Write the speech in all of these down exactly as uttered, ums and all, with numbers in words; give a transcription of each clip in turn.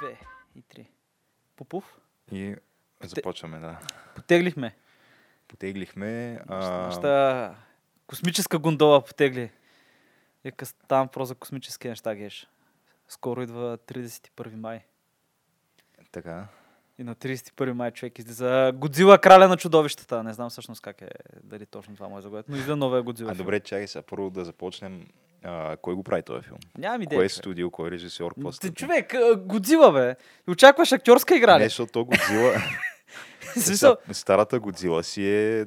две и три. Попов. И започваме, да. Потеглихме. Потеглихме. Нашата космическа гондола потегли. Е, там про за космически неща геш. Скоро идва тридесет и първи май. Така. И на тридесет и първи май човек излиза Годзила, краля на чудовищата. Не знам всъщност как е, дали точно това му е заглавието, но излиза новия Годзила. А добре, чакай сега, първо да започнем. А, кой го прави този филм? Нямам идея. Кой е студио, кой е режисьор? Ти, човек, Годзила, бе. И очакваш актьорска игра. Не, защото Годзила... Старата Годзила си е...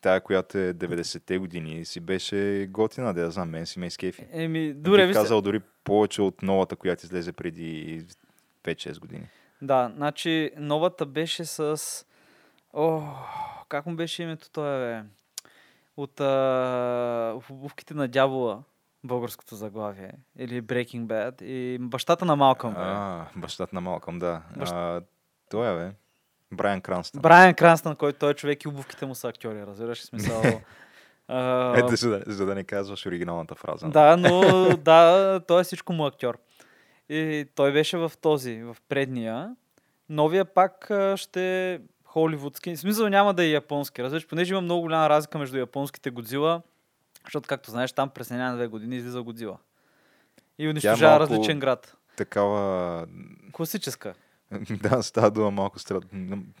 Тая, която е деветдесетте години, си беше готина, да я знам, мен си ме изкефи. Еми, добре, бих казал дори повече от новата, която излезе преди пет-шест години. Да, значи новата беше с... О, как му беше името това, бе? От а... обувките на дявола, българското заглавие. Или Breaking Bad. И бащата на Малкъм, бе. А, бащата на Малкъм, да. Бащ... А, той е, бе. Брайан Кранстън. Брайан Кранстън, който той човек и обувките му са актьори, разбираш ли смисъл? а... Ето, за да, за да не казваш оригиналната фраза. Да, но да, той е всичко му актьор. И той беше в този, в предния. Новия пак ще е холивудски. В смисъл няма да е японски, разбираш, понеже има много голяма разлика между японските Годзила, защото, както знаеш, там през една две години излиза Годзила. И унищожава малко... различен град. Такава... Класическа. Да, става дума малко страда.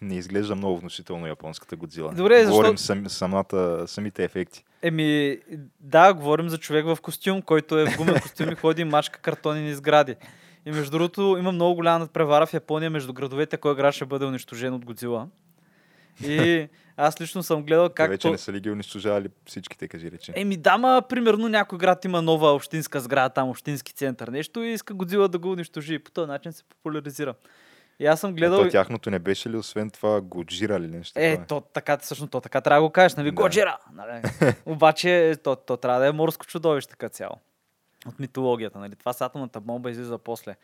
Не изглежда много внушително японската Годзила. Добре, говорим защо... сам, самата, самите ефекти. Еми, да, говорим за човек в костюм, който е в гумен костюм и ходи и мачка картонени сгради. И между другото, има много голяма надпревара в Япония между градовете, кой град ще бъде унищожен от Годзила. И аз лично съм гледал как... Вече то... не са ли ги унищожавали всичките, кажи речи? Еми да, ма, примерно някой град има нова общинска сграда, там общински център, нещо и иска Годзила да го унищожи. По този начин се популяризира. И аз съм гледал... Е, то тяхното не беше ли, освен това, Годжира ли нещо? Е, то така, всъщност, то така трябва да го кажеш, нали? Да. Годжира! Нали? Обаче, то, то трябва да е морско чудовище така цяло. От митологията, нали? Това с атомната бомба излиза после.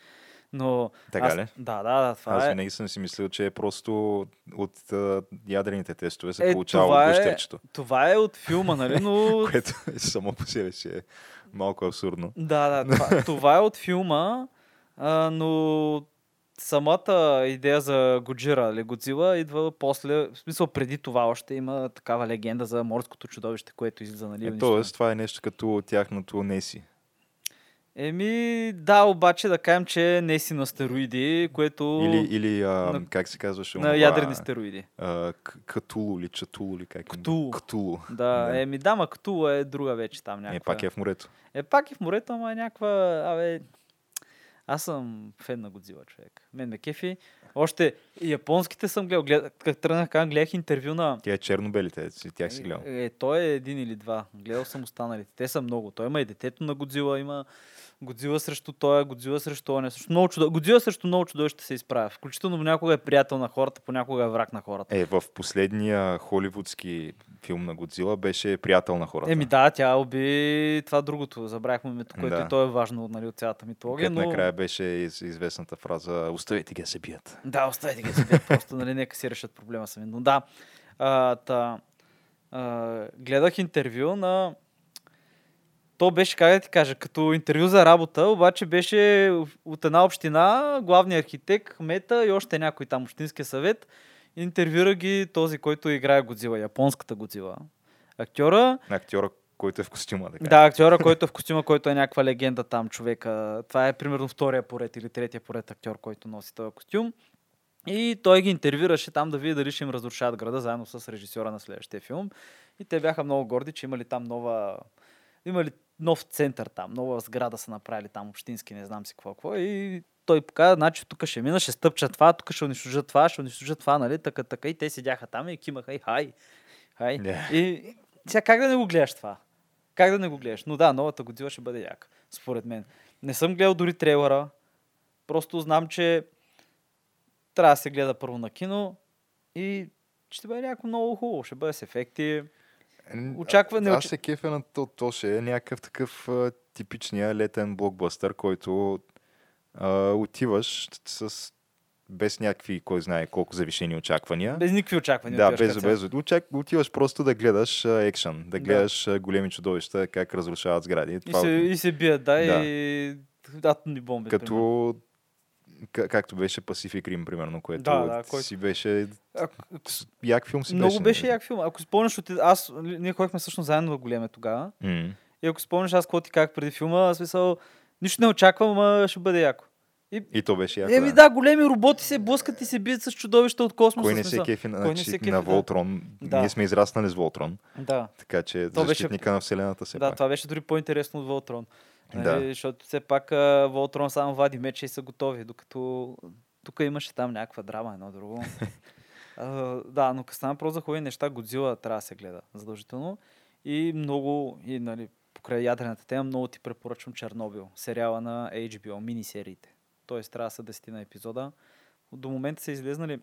Но... Така аз... ли? Да, да, да. Това аз винаги е... съм си мислил, че е просто от uh, ядрените тестове се е, получава от гущерчето. Е, това е от филма, нали? Но... Което само по себе си е малко абсурдно. Да, да. Това, това е от филма, а, но... Самата идея за Годжира или Годзила идва после, в смисъл преди това още има такава легенда за морското чудовище, което излиза, нали? Е, тоест, това е нещо като тяхното Неси. Еми, да, обаче да кажем, че Неси на стероиди, което... Или, или а, на, как се казваше? На ядрени стероиди. А, Ктулу или Чатулу или как? Ктулу. Ктулу. Да, да, еми да, ма Ктулу е друга вече там някаква. Е, пак е в морето. Е, пак е в морето, ама е някаква... Абе... Аз съм фен на Годзила, човек. Мен ме кефи. Още японските съм гледал. Глед... Как тръгнах, как гледах интервю на... Тя е чернобелите, тях си гледал. Е, е, той е един или два. Гледал съм останалите. Те са много. Той има и детето на Годзила, има Годзила срещу той, Годзила срещу оня. Много чудо... Годзила срещу много чудовище се изправя. Включително понякога е приятел на хората, понякога е враг на хората. Е, в последния холивудски филм на Годзила беше приятел на хората. Еми да, тя уби това другото. Забравихме името, което да. И то е важно, нали, от цялата митология. Но... Накрая беше из- известната фраза "Оставете ги да се бият". Да, оставете ги да се бият. Просто, нали, нека си решат проблема сами. Но да, а, та, а, гледах интервю на... То беше, как да ти кажа, като интервю за работа, обаче беше от една община, главният архитект, кмета и още някой там, общинския съвет. Интервюра ги този, който играе Годзила, японската Годзила. Актьора... Актьора, който е в костюма. Така. Да, актьора, който е в костюма, който е някаква легенда там, човека. Това е примерно втория поред или третия поред актьор, който носи този костюм. И той ги интервюраше там да види дали ще им разрушават града, заедно с режисьора на следващия филм. И те бяха много горди, че имали там нова... имали нов център там, нова сграда са направили там, общински, не знам си какво, какво. И той показа, значи тук ще мина, ще стъпча това, тук ще унищожа това, ще унищожа това, нали, така, така. И те седяха там и кимаха и хай, хай. Yeah. И сега как да не го гледаш това? Как да не го гледаш? Но да, новата Годзила ще бъде яка, според мен. Не съм гледал дори трейлера, просто знам, че трябва да се гледа първо на кино и ще бъде някакво много хубаво, ще бъде с ефекти. Очаква, не... Аз се кефя на то, то ще е някакъв такъв а, типичния летен блокбъстър, който а, отиваш с без някакви, кой знае колко завишени очаквания. Без никакви очаквания. Да, без, без очак... отиваш просто да гледаш екшън, да гледаш да. големи чудовища, как разрушават сгради. И, това... се, и се бият, да, да. и атомни бомби. Като примерно. както беше Pacific Rim, примерно, което да, да, си който... беше... А... Як филм си много беше. Много беше як филм. Ако спомняш, аз... ние ходихме всъщност заедно в големе тогава. Mm. И ако спомняш, аз какво ти казах преди филма, аз смисъл, нищо не очаквам, а ще бъде яко. И, и то беше яко. Еми да. да, големи роботи се блъскат и се бият с чудовища от космоса. Кой не се кефи на, на Волтрон. Да. Ние сме израснали с Волтрон. Да. Така че то защитника беше... на Вселената се. Да, пак. Това беше дори по-интересно от Волтрон. Да. Нали, защото все пак Волтрон само вади меча и са готови, докато тук имаше там някаква драма, едно друго. uh, да, но късна про за хубави неща, Годзила трябва да се гледа задължително. И много, и, нали, покрай ядрената тема, много ти препоръчвам Чернобил, сериала на Ейч Би О, мини-сериите. Тоест трябва да са десетина епизода. До момента са излезнали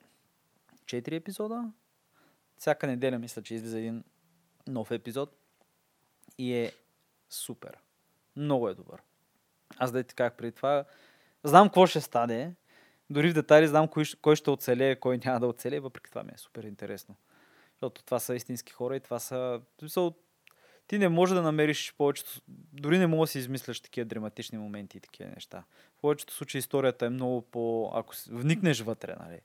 четири епизода. Всяка неделя мисля, че излиза един нов епизод. И е супер. Много е добър. Аз да ти казах преди това. Знам какво ще стане. Дори в детали знам кой, кой ще оцелее, кой няма да оцелее. Въпреки това ми е супер интересно. Защото това са истински хора и това са... Ти не можеш да намериш повечето... Дори не мога да си измисляш такива драматични моменти и такива неща. В повечето случаи историята е много по... Ако вникнеш вътре, нали,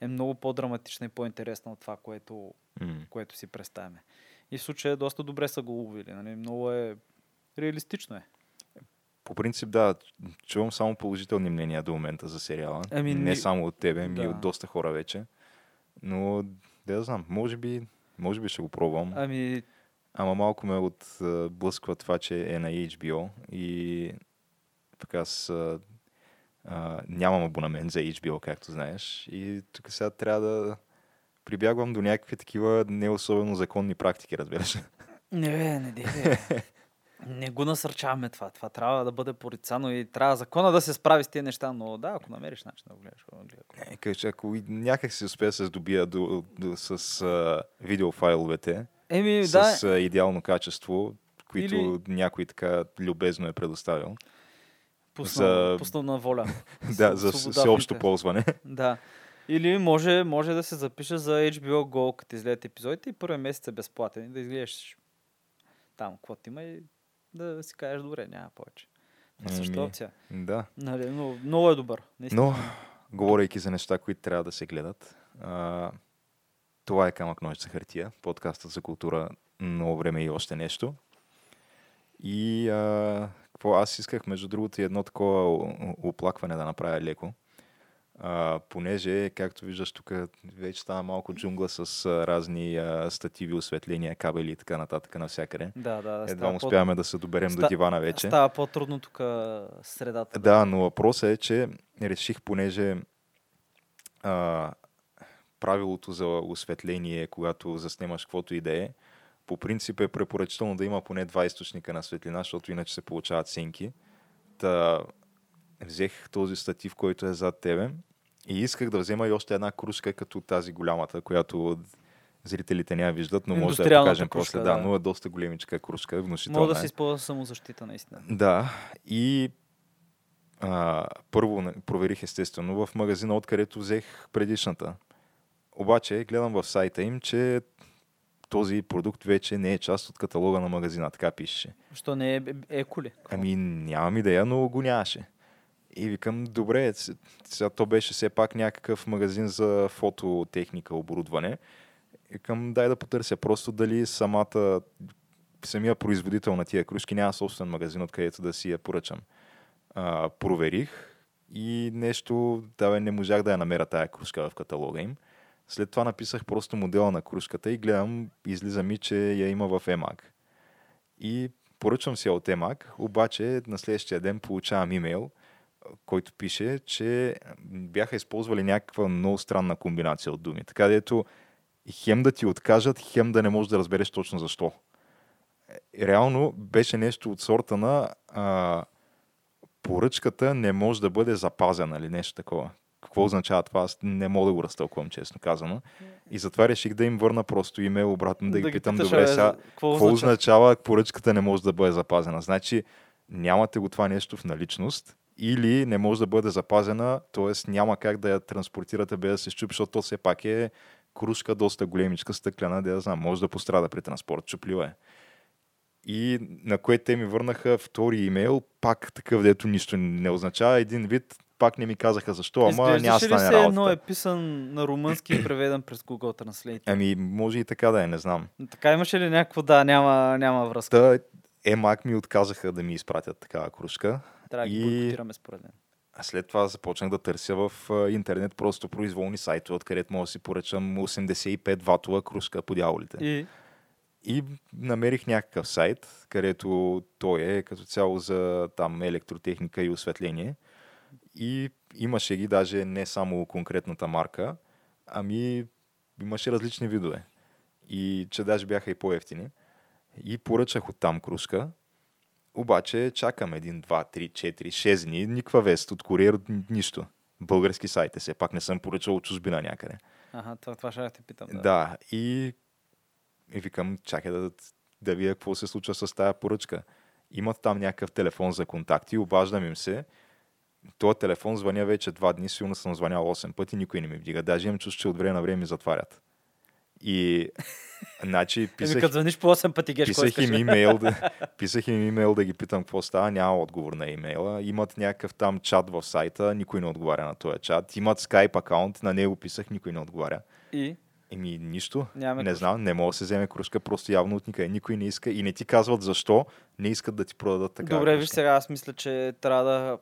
е много по-драматична и по-интересна от това, което, mm. което си представяме. И в случая доста добре са го уловили. Нали, много е... Реалистично е. По принцип, да. Чувам само положителни мнения до момента за сериала. Ами, не само от тебе, ами да. И от доста хора вече. Но, да знам, може би, може би ще го пробвам. Ами... Ама малко ме отблъсква това, че е на Ейч Би О и така аз а, нямам абонамент за Ейч Би О, както знаеш. И тук сега трябва да прибягвам до някакви такива не особено законни практики, разбираш. Не, бе, не, бе. Не го насърчаваме това. Това трябва да бъде порицано и трябва закона да се справи с тези неща, но да, ако намериш начин да го гледаш. Го гледаш. Не, къде, ако някак си успея да се здобия до, до, с а, видеофайловете, Еми, с да. идеално качество, които Или... някой така любезно е предоставил. Пуснал за... на воля. да, за всеобщо ползване. Да. Или може, може да се запиша за Ейч Би О Go, като изгледат епизодите и първия месец е безплатен. Да изгледаш там, каквото има и да си кажеш, добре, няма повече. Това е също опция. Да. Нали, но, много е добър. Наистина. Но, говорейки за неща, които трябва да се гледат, а... това е Камък, ножица, хартия, подкастът за култура, много време и още нещо. И а, какво аз исках, между другото, едно такова оплакване да направя леко. А, понеже, както виждаш, тук вече става малко джунгла с а, разни а, стативи, осветления, кабели и така нататък навсякъде. Да, да, едва успяваме по... да се доберем ста... до дивана вече. Става по-трудно тук средата. Да, да, но въпросът е, че реших, понеже... А, правилото за осветление, когато заснемаш каквото и да е, по принцип е препоръчително да има поне два източника на светлина, защото иначе се получават сенки. Та взех този статив, който е зад тебе и исках да взема и още една кружка, като тази голямата, която зрителите няма виждат, но може да я покажем кружка, после. Да, да, но е доста големичка кружка, внушителна. Може да се използва самозащита, наистина. Да, и а, първо проверих естествено в магазина, откъдето взех предишната. Обаче гледам в сайта им, че този продукт вече не е част от каталога на магазина, така пише. Що не е еко ли? Ами нямам идея, но го нямаше. И викам, добре, сега то беше все пак някакъв магазин за фототехника, оборудване. Викам, дай да потърся просто дали самата, самия производител на тия кружки няма собствен магазин, откъдето да си я поръчам. А, проверих и нещо, да, не можах да я намеря тая кружка в каталога им. След това написах просто модела на кружката и гледам, излиза ми, че я има в eMAG. И поръчвам си я от eMAG, обаче на следващия ден получавам имейл, който пише, че бяха използвали някаква много странна комбинация от думи. Така дето хем да ти откажат, хем да не можеш да разбереш точно защо. Реално беше нещо от сорта на а, поръчката не може да бъде запазена или нещо такова. Какво означава това? Аз не мога да го разтълкувам, честно казано. И затова реших да им върна просто имейл обратно, да, да ги питам, питаш, добре, сега, какво означава? означава поръчката не може да бъде запазена? Значи, нямате го това нещо в наличност или не може да бъде запазена, т.е. няма как да я транспортирате без да се щупи, защото все пак е кружка доста големичка, стъклена, да я знам, може да пострада при транспорт, чуплива е. И на което те ми върнаха втори имейл, пак такъв, дето нищо не означава, един вид, пак не ми казаха защо, ама няма стане работата. Изглеждаше ли се едно е писан на румънски и преведен през Google Translate? Ами, може и така да е, не знам. Така имаше ли някакво, да, няма, няма връзка? Да, eMAG ми отказаха да ми изпратят такава кружка. Трябва да и... ги бойкотираме според мен. А след това започнах да търся в интернет просто произволни сайтове, откъдето мога да си поръчам осемдесет и пет ватова кружка по дяволите. И? И намерих някакъв сайт, където той е като цяло за там електротехника и осветление. И имаше ги даже не само конкретната марка, ами имаше различни видове. И че даже бяха и по-евтини. И поръчах оттам кружка. Обаче чакам един, два, три, четири, шест дни, никаква вест от куриер, нищо. Български сайт е, все пак не съм поръчал от чужбина някъде. Ага, това, това ще да те питам. Да, да и, и викам, чакай да, да видя какво се случва с тая поръчка. Имат там някакъв телефон за контакти, обаждам им се. Тоя телефон звъня вече два дни, сигурно съм звънял осем пъти, никой не ми вдига. Даже имам чувство, че от време на време ми затварят. И, значи, писах, като звъниш по осем пъти, геш, писах, им имейл, да, писах им имейл да ги питам какво става, няма отговор на имейла. Имат някакъв там чат в сайта, никой не отговаря на този чат. Имат Skype акаунт, на него писах, никой не отговаря. И? Еми нищо, нямаме не кружка. Знам, не мога да се вземе кружка, просто явно от никъде. Никой не иска и не ти казват защо не искат да ти продадат такава. Добре, кружка. Виж сега, аз мисля, че трябва да,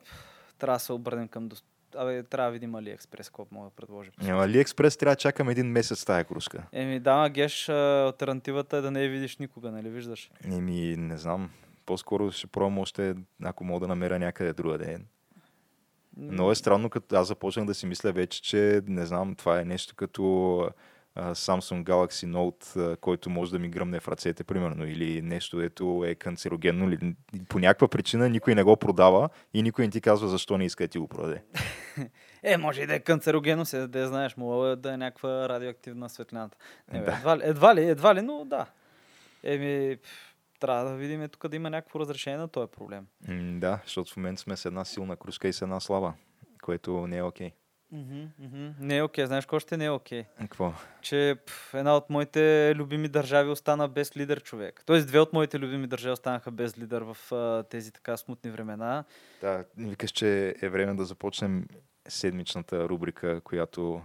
трябва да се обърнем към достатъчно. Абе, трябва да видим AliExpress, колко мога да предложим. AliExpress трябва да чакам един месец тая кружка. Еми, да, геш, алтернативата е да не я видиш никога, нали виждаш? Еми, не знам. По-скоро ще пробвам още, ако мога да намеря някъде друга ден. Но е странно, като аз започнах да си мисля вече, че, не знам, това е нещо като Samsung Galaxy Note, който може да ми гръмне в ръцете, примерно, или нещо, дето е канцерогенно. По някаква причина никой не го продава и никой не ти казва защо не иска да ти го продаде. Е, може и да е канцерогенно, се да знаеш, мога да е някаква радиоактивна светлината. Не, да. едва, ли, едва ли, едва ли, но да. Еми, трябва да видим тук да има някакво разрешение на този проблем. М, да, защото в момента сме с една силна кружка и с една слаба, което не е окей. Okay. Mm-hmm, mm-hmm. Не е окей. Okay. Знаеш, какво ще не е окей? Okay? Какво? Че пъл, една от моите любими държави остана без лидер човек. Тоест две от моите любими държави останаха без лидер в а, тези така смутни времена. Да, викаш, че е време да започнем седмичната рубрика, която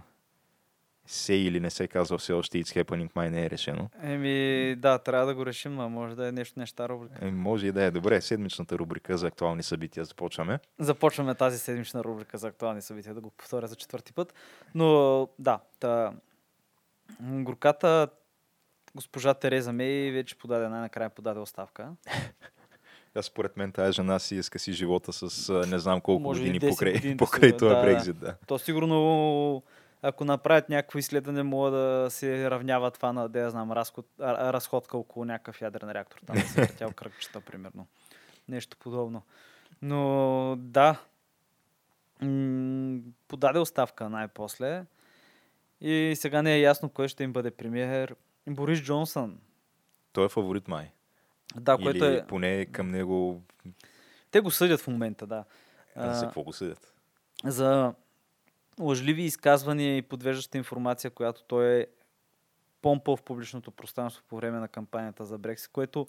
се или не се казва все още It's Happening, май не е решено. Еми, да, трябва да го решим, а може да е нещо неща рубрика. Еми, може и да е. Добре, седмичната рубрика за актуални събития започваме. Започваме тази седмична рубрика за актуални събития, да го повторя за четвърти път. Но, да, та... горката госпожа Тереза Мей вече подаде, най-накрая подаде оставка. Да, според мен тая жена си изкъси живота с не знам колко може години покрай, години покрай да това да, Брекзит. Да. То сигурно... Ако направят някакво изследване, мога да се равнява това на, да я знам, разход, разходка около някакъв ядрен реактор. Там да се въртял кръгчета, примерно. Нещо подобно. Но да, подаде оставка най-после. И сега не е ясно кой ще им бъде премиер. Борис Джонсън. Той е фаворит май. Да, или което е... поне към него... Те го съдят в момента, да. А, за какво го съдят? За... лъжливи изказвания и подвеждаща информация, която той е помпал в публичното пространство по време на кампанията за Брексит, което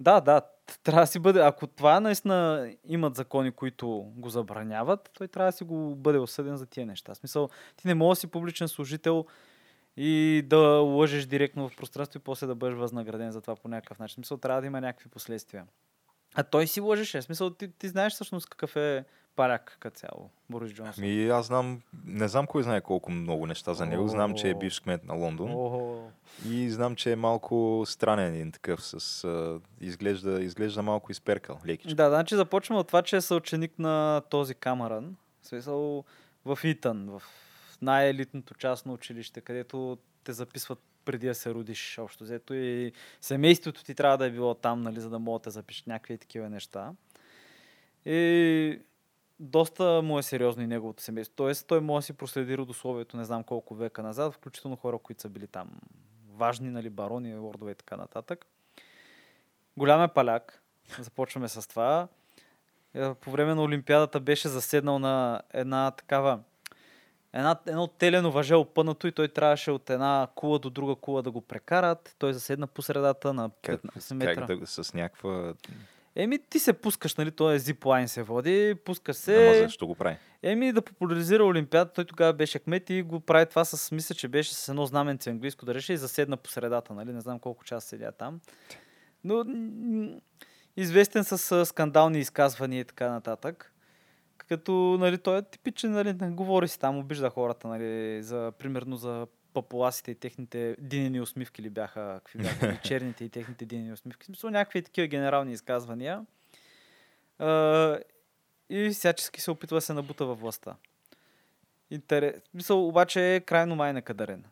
да, да, трябва да си бъде, ако това наистина имат закони, които го забраняват, той трябва да си го бъде осъден за тия неща. В смисъл, ти не можеш да си публичен служител и да лъжеш директно в пространство и после да бъдеш възнаграден за това по някакъв начин. В смисъл, трябва да има някакви последствия. А той си лъжеше. В смисъл, ти, ти знаеш всъщност какъв е паряк като цяло, Борис Джонсън. Ами аз знам, не знам кой знае колко много неща за него. Знам, че е бивш кмет на Лондон. И знам, че е малко странен един такъв. С, а, изглежда, изглежда малко изперкал, лекичко. Да, значи започваме от това, че е съученик на този Камаран. Смисъл в Итън, в най-елитното частно училище, където те записват преди да се родиш общо взето и семейството ти трябва да е било там, нали, за да мога да запишеш някакви такива неща. И доста му е сериозно и неговото семейство. Тоест той може да си проследи родословието не знам колко века назад, включително хора, които са били там важни, нали, барони, лордове и така нататък. Голям е паляк. Започваме с това. По време на Олимпиадата беше заседнал на една такава Една, едно телено въже опънато и той трябваше от една кула до друга кула да го прекарат. Той заседна по средата на петнайсет метра. Как да, с някаква Еми, ти се пускаш, нали, той е зиплайн се води, пускаш се... Ама защо го прави? Еми, да популяризира Олимпиада, той тогава беше кмет и го прави това с, мисля, че беше с едно знаменце английско, да рече, и заседна по средата, нали, не знам колко часа седя там. Но известен с скандални изказвания и така нататък. Като, нали, той е типичен, нали, говори си там, обижда хората, нали, за, примерно за папуласите и техните динени усмивки ли бяха, какви бяха, вечерните и техните динени усмивки. В смисъл, някакви такива генерални изказвания. А, и всячески се опитва да се набута във властта. Интерес... Мисъл, обаче е крайно май некадърен.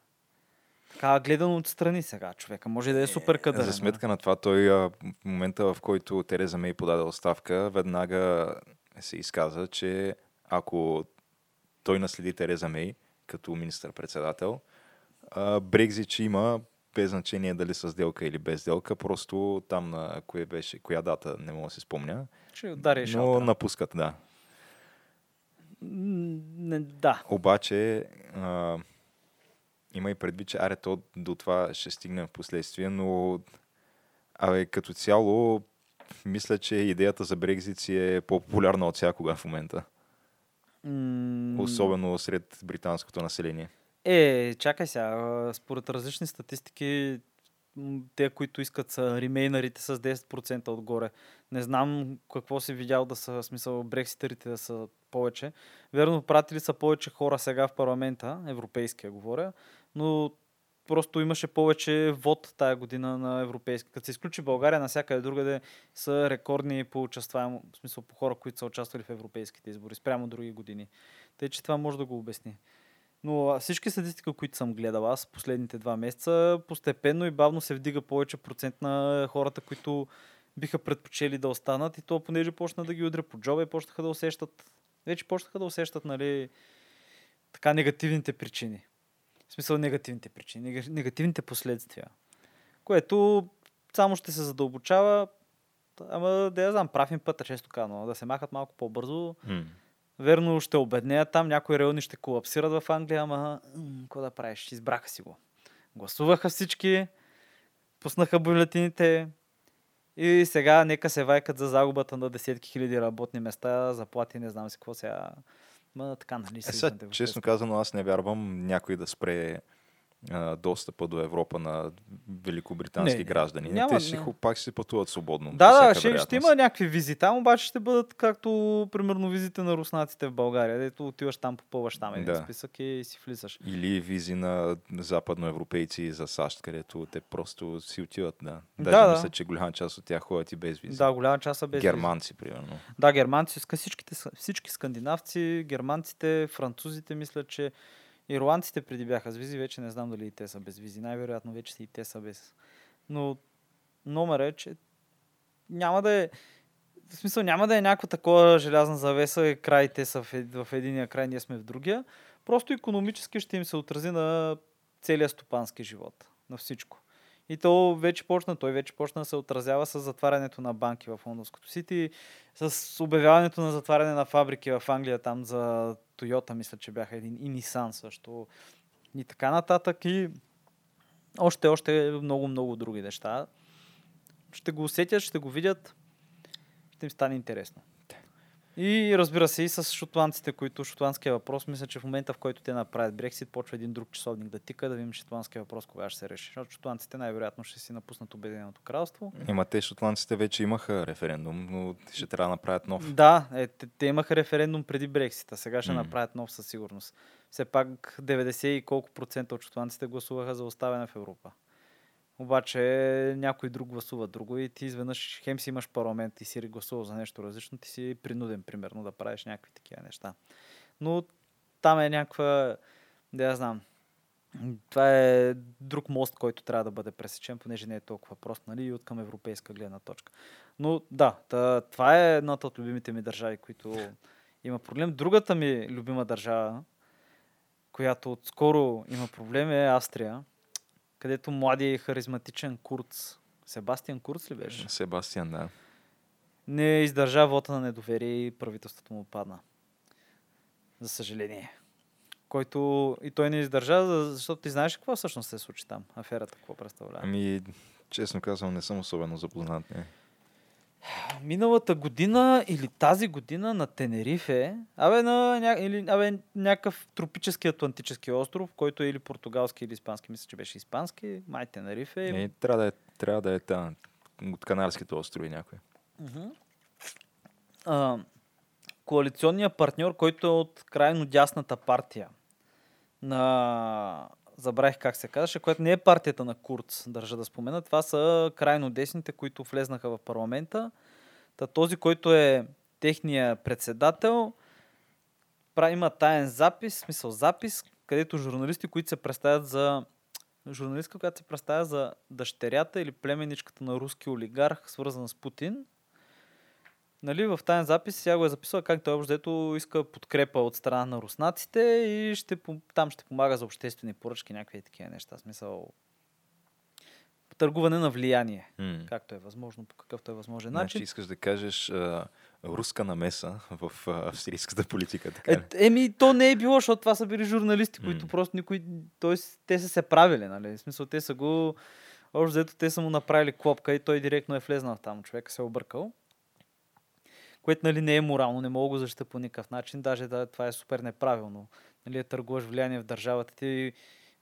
Така, гледано отстрани сега човека. Може да е супер кадърен. За сметка на това, той в момента, в който Тереза Мей подаде оставка, веднага се изказа, че ако той наследи Тереза Мей като министър-председател, Брекзит ще има, без значение дали с сделка или без сделка, просто там на кое беше, коя дата, не мога да се спомня. Ще удари шалтера. Но напускат, да. Не, да. Обаче, а, има и предвид, че аре, то до това ще стигнем в последствие, но абе, като цяло, мисля, че идеята за Брекзит си е по-популярна от всякога в момента. М- Особено сред британското население. Е, чакай сега, според различни статистики, те, които искат, са ремейнарите с десет процента отгоре. Не знам какво си видял да са, в смисъл, брекситарите да са повече. Верно, пратили са повече хора сега в парламента, европейския говоря, но просто имаше повече вод тая година на европейски. Като се изключи България, насякъде другаде са рекордни по участваем, в смисъл по хора, които са участвали в европейските избори спрямо други години. Тъй, че това може да го обясни. Но всички статистика, които съм гледал аз последните два месеца, постепенно и бавно се вдига повече процент на хората, които биха предпочели да останат, и то понеже почна да ги удря по джоба и почнаха да усещат, вече почнаха да усещат, нали, така негативните причини. В смисъл негативните причини, негативните последствия. Което само ще се задълбочава, ама да я знам, правим път, често казано, да се махат малко по-бързо. Mm. Верно, ще обеднеят там, някои райони ще колапсират в Англия, ама какво да правиш? Избраха си го. Гласуваха всички, пуснаха бюлетините и сега нека се вайкат за загубата на десетки хиляди работни места, заплати, не знам си какво сега. Ма, така, нали, сега, сега честно казано, аз не вярвам някой да спре а, достъпа до Европа на великобритански не, граждани. Няма, те ще не... пак ще пътуват свободно. Да, да, ще, ще има някакви визи. Там обаче ще бъдат както, примерно, визите на руснаците в България. Дето отиваш там, попълваш там един да. списък и си влизаш. Или визи на западноевропейци за САЩ, където те просто си отиват. Да. Даже да, мисля, да. че голяма част от тях ходят и без визи. Да, голяма част са без германци, визи. Примерно. Да, германци, всичките, всички скандинавци, германците, французите, мисля, че ирландците преди бяха с визи, вече не знам дали и те са без визи. Най-вероятно вече и те са без. Но номер е, че няма да е... В смисъл, няма да е някаква такова желязна завеса и край, те са в, ед... в единия край, ние сме в другия. Просто икономически ще им се отрази на целия стопански живот. На всичко. И то вече почна, той вече почна да се отразява с затварянето на банки в Лондонското Сити, с обявяването на затваряне на фабрики в Англия, там за Тойота, мисля, че бяха един, и Нисан също, и така нататък, и още, още много-много други неща. Ще го усетят, ще го видят, ще им стане интересно. И разбира се и с шотландците, които шотландския въпрос, мисля, че в момента, в който те направят Брексит, почва един друг часовник да тика, да видим шотландския въпрос кога ще се реши. Защото шотландците най-вероятно ще си напуснат Обединеното кралство. Има, те шотландците вече имаха референдум, но ще трябва да направят нов. Да, е, те, те имаха референдум преди Брексита, сега ще mm. направят нов със сигурност. Все пак деветдесет и колко процента от шотландците гласуваха за оставяне в Европа. Обаче някой друг гласува друго и ти изведнъж хем си имаш парламент и си гласувал за нещо различно, ти си принуден, примерно, да правиш някакви такива неща. Но там е някаква, да я знам, това е друг мост, който трябва да бъде пресечен, понеже не е толкова прост, нали, и от към европейска гледна точка. Но да, това е едната от любимите ми държави, които има проблем. Другата ми любима държава, която отскоро има проблем, е Австрия, където младия и харизматичен Курц, Себастиян Курц ли беше? Себастиян, да. Не издържа вота на недоверие и правителството му падна. За съжаление. Който и той не издържа, защото ти знаеш какво всъщност се случи там, аферата, какво представлява. Ами, честно казвам, не съм особено запознат. Не. Миналата година или тази година на Тенерифе, абе на ня... или, абе, някакъв тропически атлантически остров, който е или португалски, или испански, мисля, че беше испански, май Тенерифе. Е... Не, трябва да е, трябва да е там, от Канарските острови някой. Uh-huh. А, коалиционният партньор, който е от крайно дясната партия на... Забравих как се казваше, което не е партията на Курц, държа да спомена. Това са крайно десните, които влезнаха в парламента. Та този, който е техния председател, има таен запис, смисъл запис, където журналисти, които се представят за... Журналистка, която се представя за дъщерята или племеничката на руски олигарх, свързана с Путин. Нали, в тази запис сега го е записала как той общо иска подкрепа от страна на руснаците и ще, там ще помага за обществени поръчки, някакви такива неща. Смисъл, търгуване на влияние, mm. както е възможно, по какъвто е възможен начин. Значи искаш да кажеш а, руска намеса в а, австрийската политика. Така е, еми, то не е било, защото това са били журналисти, mm. които просто никой... Той, те са се правили, нали? В смисъл, те са го... Общо взето, те са му направили клопка и той директно е влезнал там. Човек се е объркал. Което, нали, не е морално, не мога го защита по никакъв начин, даже да, това е супер неправилно. Нали, търгуваш влияние в държавата ти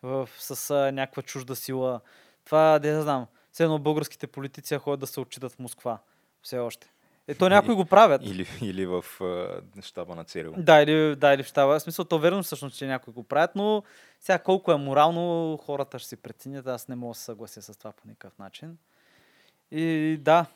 в, с а, някаква чужда сила. Това, да я знам, все едно българските политици ходят да се отчитат в Москва. Все още. Ето някои го правят. Или, или в е, щаба на Церил. Да, или, да, или в щаба. В смисъл, то верно всъщност, че някои го правят, но сега колко е морално, хората ще си преценят. Аз не мога да се съглася с това по никакъв начин. И да,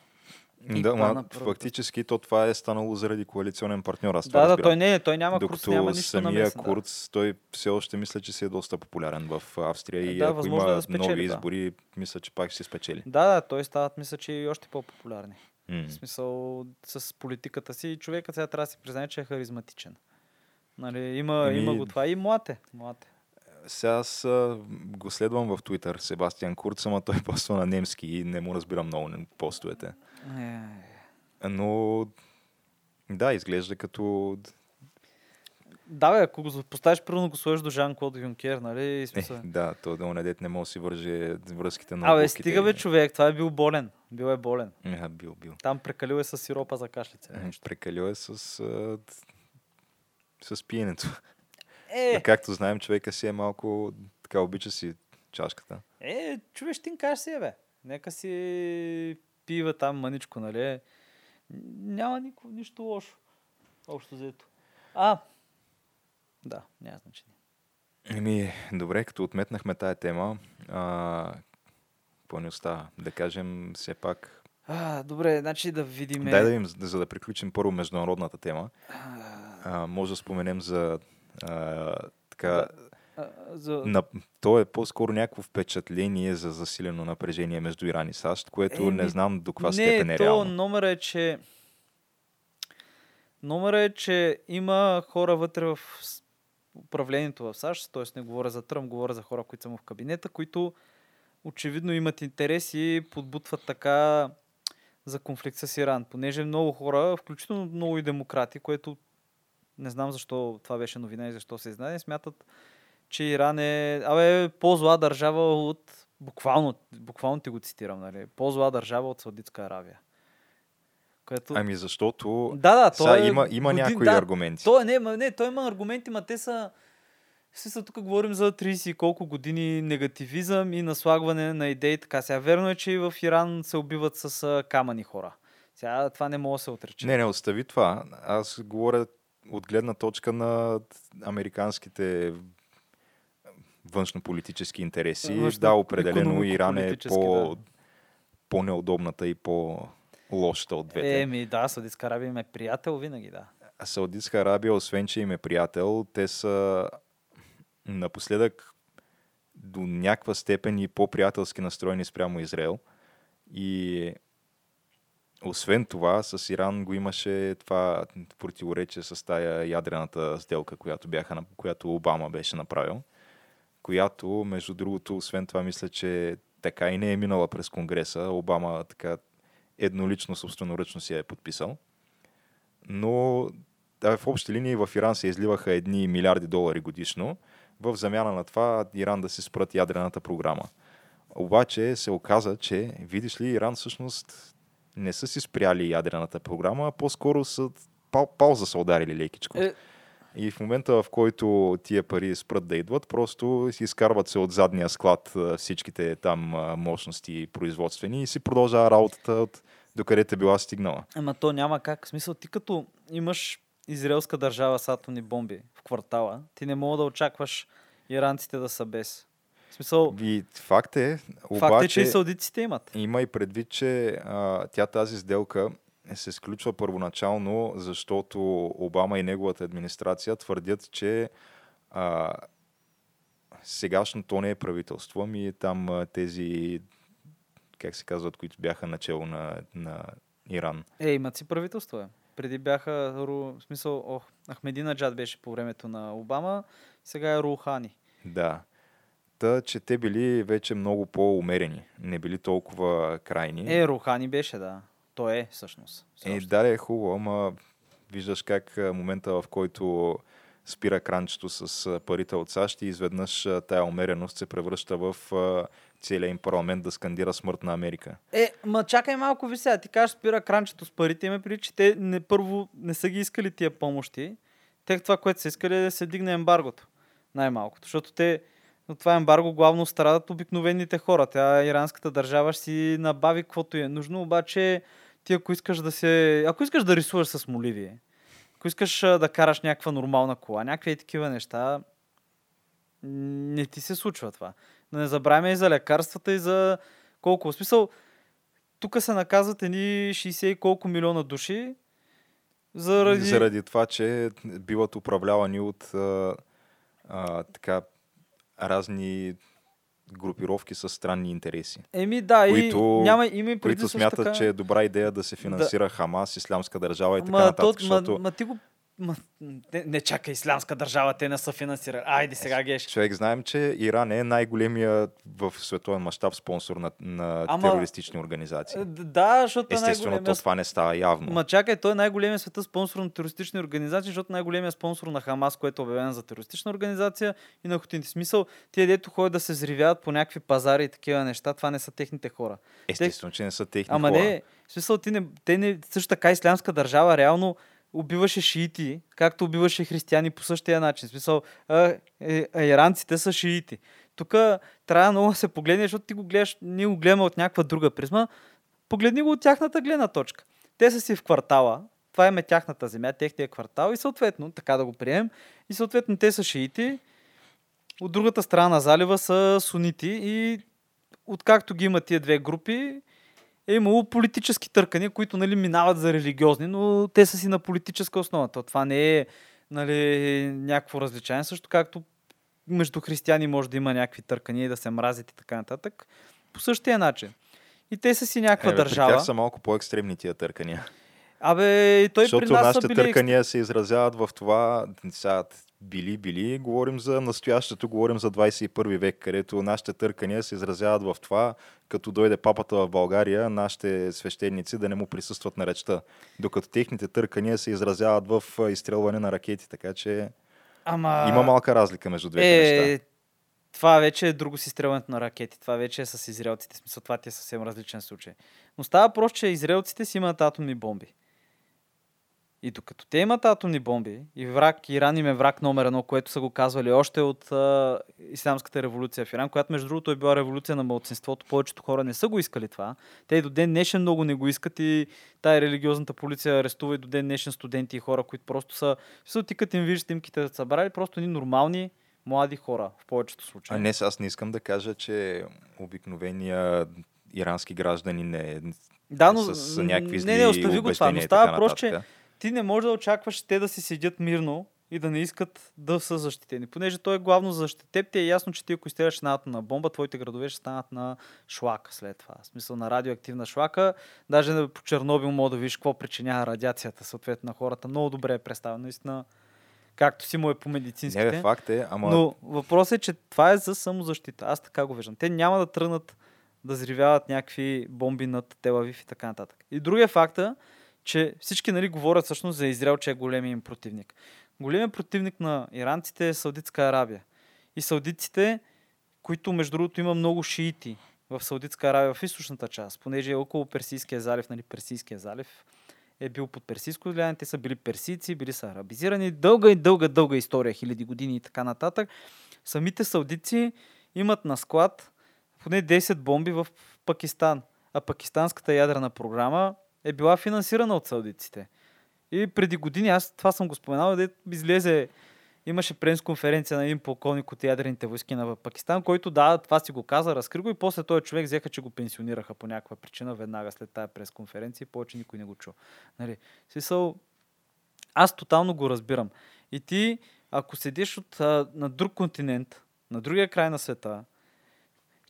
И да, ма, фактически то това е станало заради коалиционен партньор. Аз да, да, разбирам. той не е, той няма Докато Курц, няма нищо намесен. Докато самия Курц, да. Той все още мисля, че си е доста популярен в Австрия е, и да, ако има да спечели, нови избори, да. мисля, че пак ще спечели. Да, да, той стават, мисля, че и още по-популярни. Mm. В смисъл, с политиката си човекът сега трябва да си признае, че е харизматичен. Нали, има, Ми... има го това и млад е. Млад е. Сега аз го следвам в Twitter, Себастиян Курц, ама той поства на немски и не му разбирам много постовете. Но да, изглежда като... Да, бе, ако го поставиш, първо го сложиш до Жан-Клод Юнкер, нали? Смисъл... Е, да, то да унедет не мога да си върже връзките на обувките. Абе, стига бе човек, това е бил болен. Бил е болен. А, бил, бил. Там прекалил е с сиропа за кашлица. Прекалил е с... с пиенето. Е. Както знаем, човека си е малко... Така, обича си чашката. Е, човещинкаш си е, бе. Нека си пива там мъничко, нали? Няма нико, нищо лошо. Общо взето. А, да, няма значение. Еми, добре, като отметнахме тая тема, а, какво ни остава? Да кажем все пак... А, добре, значи да видим... Дай да видим, за да приключим първо международната тема. А, може да споменем за... А, така, а, за... на, то е по-скоро някакво впечатление за засилено напрежение между Иран и САЩ, което е, не знам до каква степен е реално. Не, то номера е, че номера е, че има хора вътре в управлението в САЩ, т.е. не говоря за Тръмп, говоря за хора, които са му в кабинета, които очевидно имат интерес и подбутват така за конфликт с Иран, понеже много хора, включително много и демократи, което не знам защо това беше новина и защо се издаде. Смятат, че Иран е абе, по-зла държава от... Буквално, буквално ти го цитирам, нали? По-зла държава от Саудитска Аравия. Което... Ами защото... Да, да, то е... Има, има годин... някои да, аргументи. То е, не, не, той има аргументи, ма те са... Смисъл, тук говорим за трийсет и колко години негативизъм и наслагване на идеи. Така. Сега верно е, че и в Иран се убиват с камъни хора. Сега това не мога да се отрече. Не, не, остави това. Аз говоря... от гледна точка на американските външнополитически интереси. Външно, да, определено Иран е по, да. по-неудобната и по-лошата от двете. Еми да, Саудитска Арабия им е приятел винаги, да. А Саудитска Арабия, освен че им е приятел, те са напоследък до някаква степен и по-приятелски настроени спрямо Израел. И... Освен това, с Иран го имаше това противоречие с тая ядрената сделка, която, бяха, която Обама беше направил, която, между другото, освен това, мисля, че така и не е минала през Конгреса. Обама така еднолично, собственоръчно си я е подписал. Но да, в общи линии в Иран се изливаха едни милиарди долари годишно, в замяна на това Иран да си спрат ядрената програма. Обаче се оказа, че, видиш ли, Иран всъщност... не са си спряли ядрената програма, а по-скоро са пау, пауза са ударили лекичко. Е... И в момента, в който тия пари спрат да идват, просто си изкарват се от задния склад всичките там мощности производствени и си продължава работата от докъдето била стигнала. Ама то няма как. В смисъл, ти като имаш израелска държава с атомни бомби в квартала, ти не мога да очакваш иранците да са без. В смисъл... И факт е, обаче... Факт е, че и саудитците имат. Има и предвид, че а, тя тази сделка се сключва първоначално, защото Обама и неговата администрация твърдят, че а, сегашното не е правителство, ами там а, тези, как се казват, които бяха начало на, на Иран. Е, имат си правителство, е. Преди бяха, в смисъл, ох, Ахмединаджад беше по времето на Обама, сега е Рухани. Да. Та, че те били вече много по-умерени, не били толкова крайни. Е, Рухани беше, да. То е, всъщност. Е, да, е хубаво, ама виждаш как момента, в който спира кранчето с парите от САЩ и изведнъж тая умереност се превръща в целия им парламент да скандира смърт на Америка. Е, ма чакай малко ви сега. Ти кажеш, спира кранчето с парите. Има преди, че те не, първо не са ги искали тия помощи. Те това, което са искали, е да се дигне ембаргото. Най-малкото. Защото те от това ембарго главно страдат обикновените хора. Тя иранската държава ще си набави каквото е нужно, обаче ти ако искаш да се... Ако искаш да рисуваш с моливие, ако искаш да караш някаква нормална кола, някакви такива неща, не ти се случва това. Да не забравяме и за лекарствата, и за колко. В смисъл, тук се наказват едни шейсет и колко милиона души заради... Заради това, че биват управлявани от а, а, така разни групировки с странни интереси. Еми да, които, и няма име преди които смятат, така... че е добра идея да се финансира да. Хамас, Ислямска държава и ма, така нататък. Тот, защото... ма, ма ти го... ма... Не, не чакай, Ислямска държава, те не са финансира. Айде сега геш. Човек, знаем, че Иран е най-големия в световен мащаб спонсор на, на Ама... терористични организации. Да, защото естествено, най-големия... това не става явно. Ма чакай, той е най-големия света спонсор на терористични организации, защото най-големия спонсор на Хамас, което е обявен за терористична организация и на хотините. Смисъл, тие дето ходят да се взривяват по някакви пазари и такива неща, това не са техните хора. Естествено, че не са техни Ама хора. Ама не, смисъл, ти не, те не, също така Ислямска държава реално убиваше шиити, както убиваше християни по същия начин. В смисъл, а, е, а иранците са шиити. Тук трябва много да се погледне, защото ти го гледаш, ние го гледаме от някаква друга призма. Погледни го от тяхната гледна точка. Те са си в квартала, това е тяхната земя, техния квартал и съответно, така да го приемем, и съответно те са шиити, от другата страна на залива са сунити и откакто ги има тия две групи, е имало политически търкания, които нали, минават за религиозни, но те са си на политическа основа. Това не е нали, някакво различание, също както между християни може да има някакви търкания и да се мразят и така нататък. По същия начин. И те са си някаква е, бе, държава. При тях са малко по-екстремни тия търкания. Абе, и той защото при нас нашите били... търкания се изразяват в това... Били, били, говорим за настоящето, говорим за двадесет и първи век, където нашите търкания се изразяват в това, като дойде папата в България, нашите свещеници да не му присъстват на речта, докато техните търкания се изразяват в изстрелване на ракети, така че Ама... има малка разлика между двете е... неща. Това вече е друго с изстрелването на ракети, това вече е с израелците, смисъл това ти е съвсем различен случай. Но става просто, че израелците си имат атомни бомби. И докато те имат атомни бомби и враг, Иран им е враг номер едно, което са го казвали още от а, Исламската революция в Иран, която между другото е била революция на малцинството, повечето хора не са го искали това. Те и до ден днешен много не го искат и тая религиозната полиция арестува и до ден днешен студенти и хора, които просто са... Всъщност от ти като им виждаш снимките да са брали, просто ни нормални млади хора в повечето случаи. А не, аз не искам да кажа, че обикновения ирански граждани не, да, но, не с някакви зли не, не, остави го това, но става просто, че ти не можеш да очакваш те да си седят мирно и да не искат да са защитени. Понеже той е главно защитен, ти е ясно, че ти ако изстреляш една атомна бомба, твоите градове ще станат на шлака след това. В смисъл на радиоактивна шлака. Даже по Чернобил мога да видиш какво причинява радиацията, съответно на хората. Много добре е представено, наистина, както си му е по медицинските. Не, факт е, ама... Но въпросът е, че това е за самозащита. Аз така го виждам. Те няма да тръгнат да взривяват някакви бомби над Тел Авив и така нататък. И другия факт е, че всички нали, говорят всъщност за Израел, че е големия им противник. Големият противник на иранците е Саудитска Аравия. И саудитците, които между другото има много шиити в Саудитска Аравия, в източната част, понеже е около Персийския залив, нали, Персийския залив е бил под персийско влияние, те са били персийци, били са арабизирани, дълга и дълга, дълга история, хиляди години и така нататък. Самите саудитци имат на склад поне десет бомби в Пакистан, а пакистанската ядрена програма е била финансирана от саудитците. И преди години, аз това съм го споменал, да излезе, имаше пресконференция на един полковник от ядрените войски на Пакистан, който да, това си го каза, разкри го и после този човек взеха, че го пенсионираха по някаква причина веднага след тази пресконференция и повече никой не го чу. Нали? Смисъл, аз тотално го разбирам. И ти, ако седиш от, на друг континент, на другия край на света,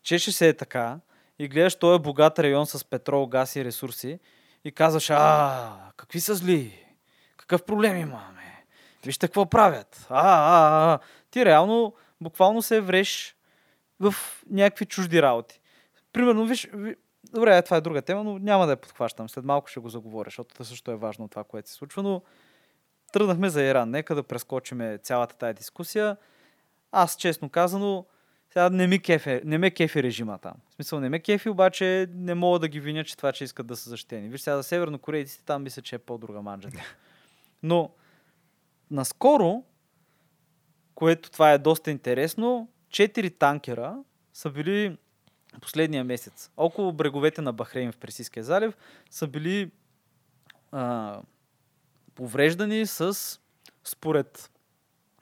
чеше се е така и гледаш този богат район с петрол, газ и ресурси и казваш, а, какви са зли, какъв проблем имаме, вижте какво правят, а, а, а, ти реално, буквално се вреш в някакви чужди работи. Примерно, виж, ви... добре, това е друга тема, но няма да я подхващам, след малко ще го заговоря, защото също е важно това, което се случва, но тръгнахме за Иран, нека да прескочим цялата тая дискусия. Аз, честно казано, сега не ме кефи, не ме кефи режима там. В смисъл, не ме кефи, обаче не мога да ги виня, че това, че искат да са защитени. Виж, сега за севернокорейците там мисля, че е по-друга манджата. Но наскоро, което това е доста интересно, четири танкера са били последния месец. Около бреговете на Бахрейн в Персийския залив са били а, повреждани с, според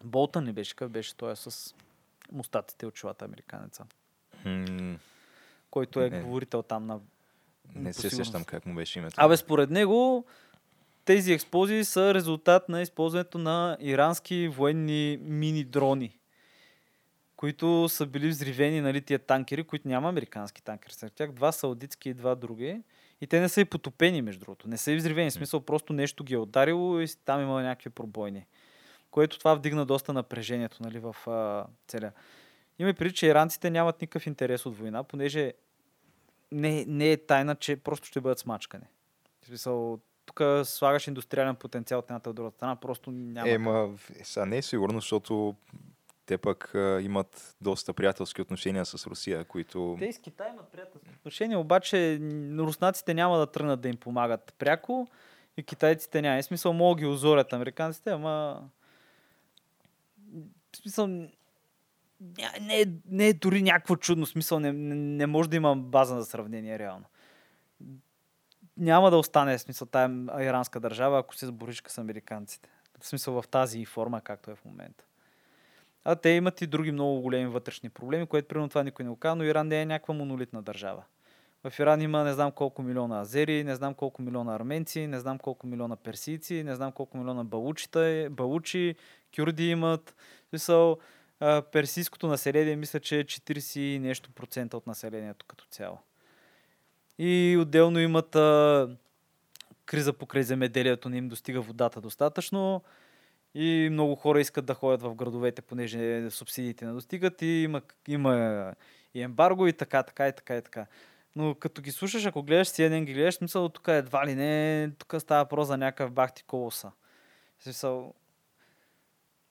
Болта не беше, къв беше той с мустатите от чулата американеца. Mm. Който е не, говорител там на... Не се сещам как му беше името. Абе, според него тези експлозии са резултат на използването на ирански военни мини-дрони, които са били взривени, нали, тия танкери, които няма американски танкери. Сред тях два саудитски и два други. И те не са и потопени, между другото. Не са и взривени. В смисъл, просто нещо ги е ударило и там има някакви пробойни. Което това вдигна доста напрежението, нали, в а, целя. Има предвид, че иранците нямат никакъв интерес от война, понеже не, не е тайна, че просто ще бъдат смачкани. В смисъл, тук слагаш индустриален потенциал от едната от другата страна, просто няма... Ема, сега не е сигурно, защото те пък а, имат доста приятелски отношения с Русия, които... Те и с Китай имат приятелски отношения, обаче руснаците няма да тръгнат да им помагат пряко и китайците няма. В смисъл, мога ги озорят американците, ама... В смисъл, не е, не е дори някакво чудно, смисъл, не, не, не може да има база за сравнение реално. Няма да остане, смисъл, тая иранска държава, ако се сбориш с американците. В смисъл, в тази форма, както е в момента. А те имат и други много големи вътрешни проблеми, което примерно това никой не го казва, но Иран не е някаква монолитна държава. В Иран има не знам колко милиона азери, не знам колко милиона арменци, не знам колко милиона персийци, не знам колко милиона балучита, балучи, кюрди имат. Мисъл, персийското население мисля, че е четирийсет нещо процента от населението като цяло. И отделно имат а, криза покрай земеделието, не им достига водата достатъчно и много хора искат да ходят в градовете, понеже субсидиите не достигат и има, има и ембарго и така, така и така и така. Но като ги слушаш, ако гледаш си един, ги гледаш, мисля, тук едва ли не, тук става въпрос за някакъв бахти колоса.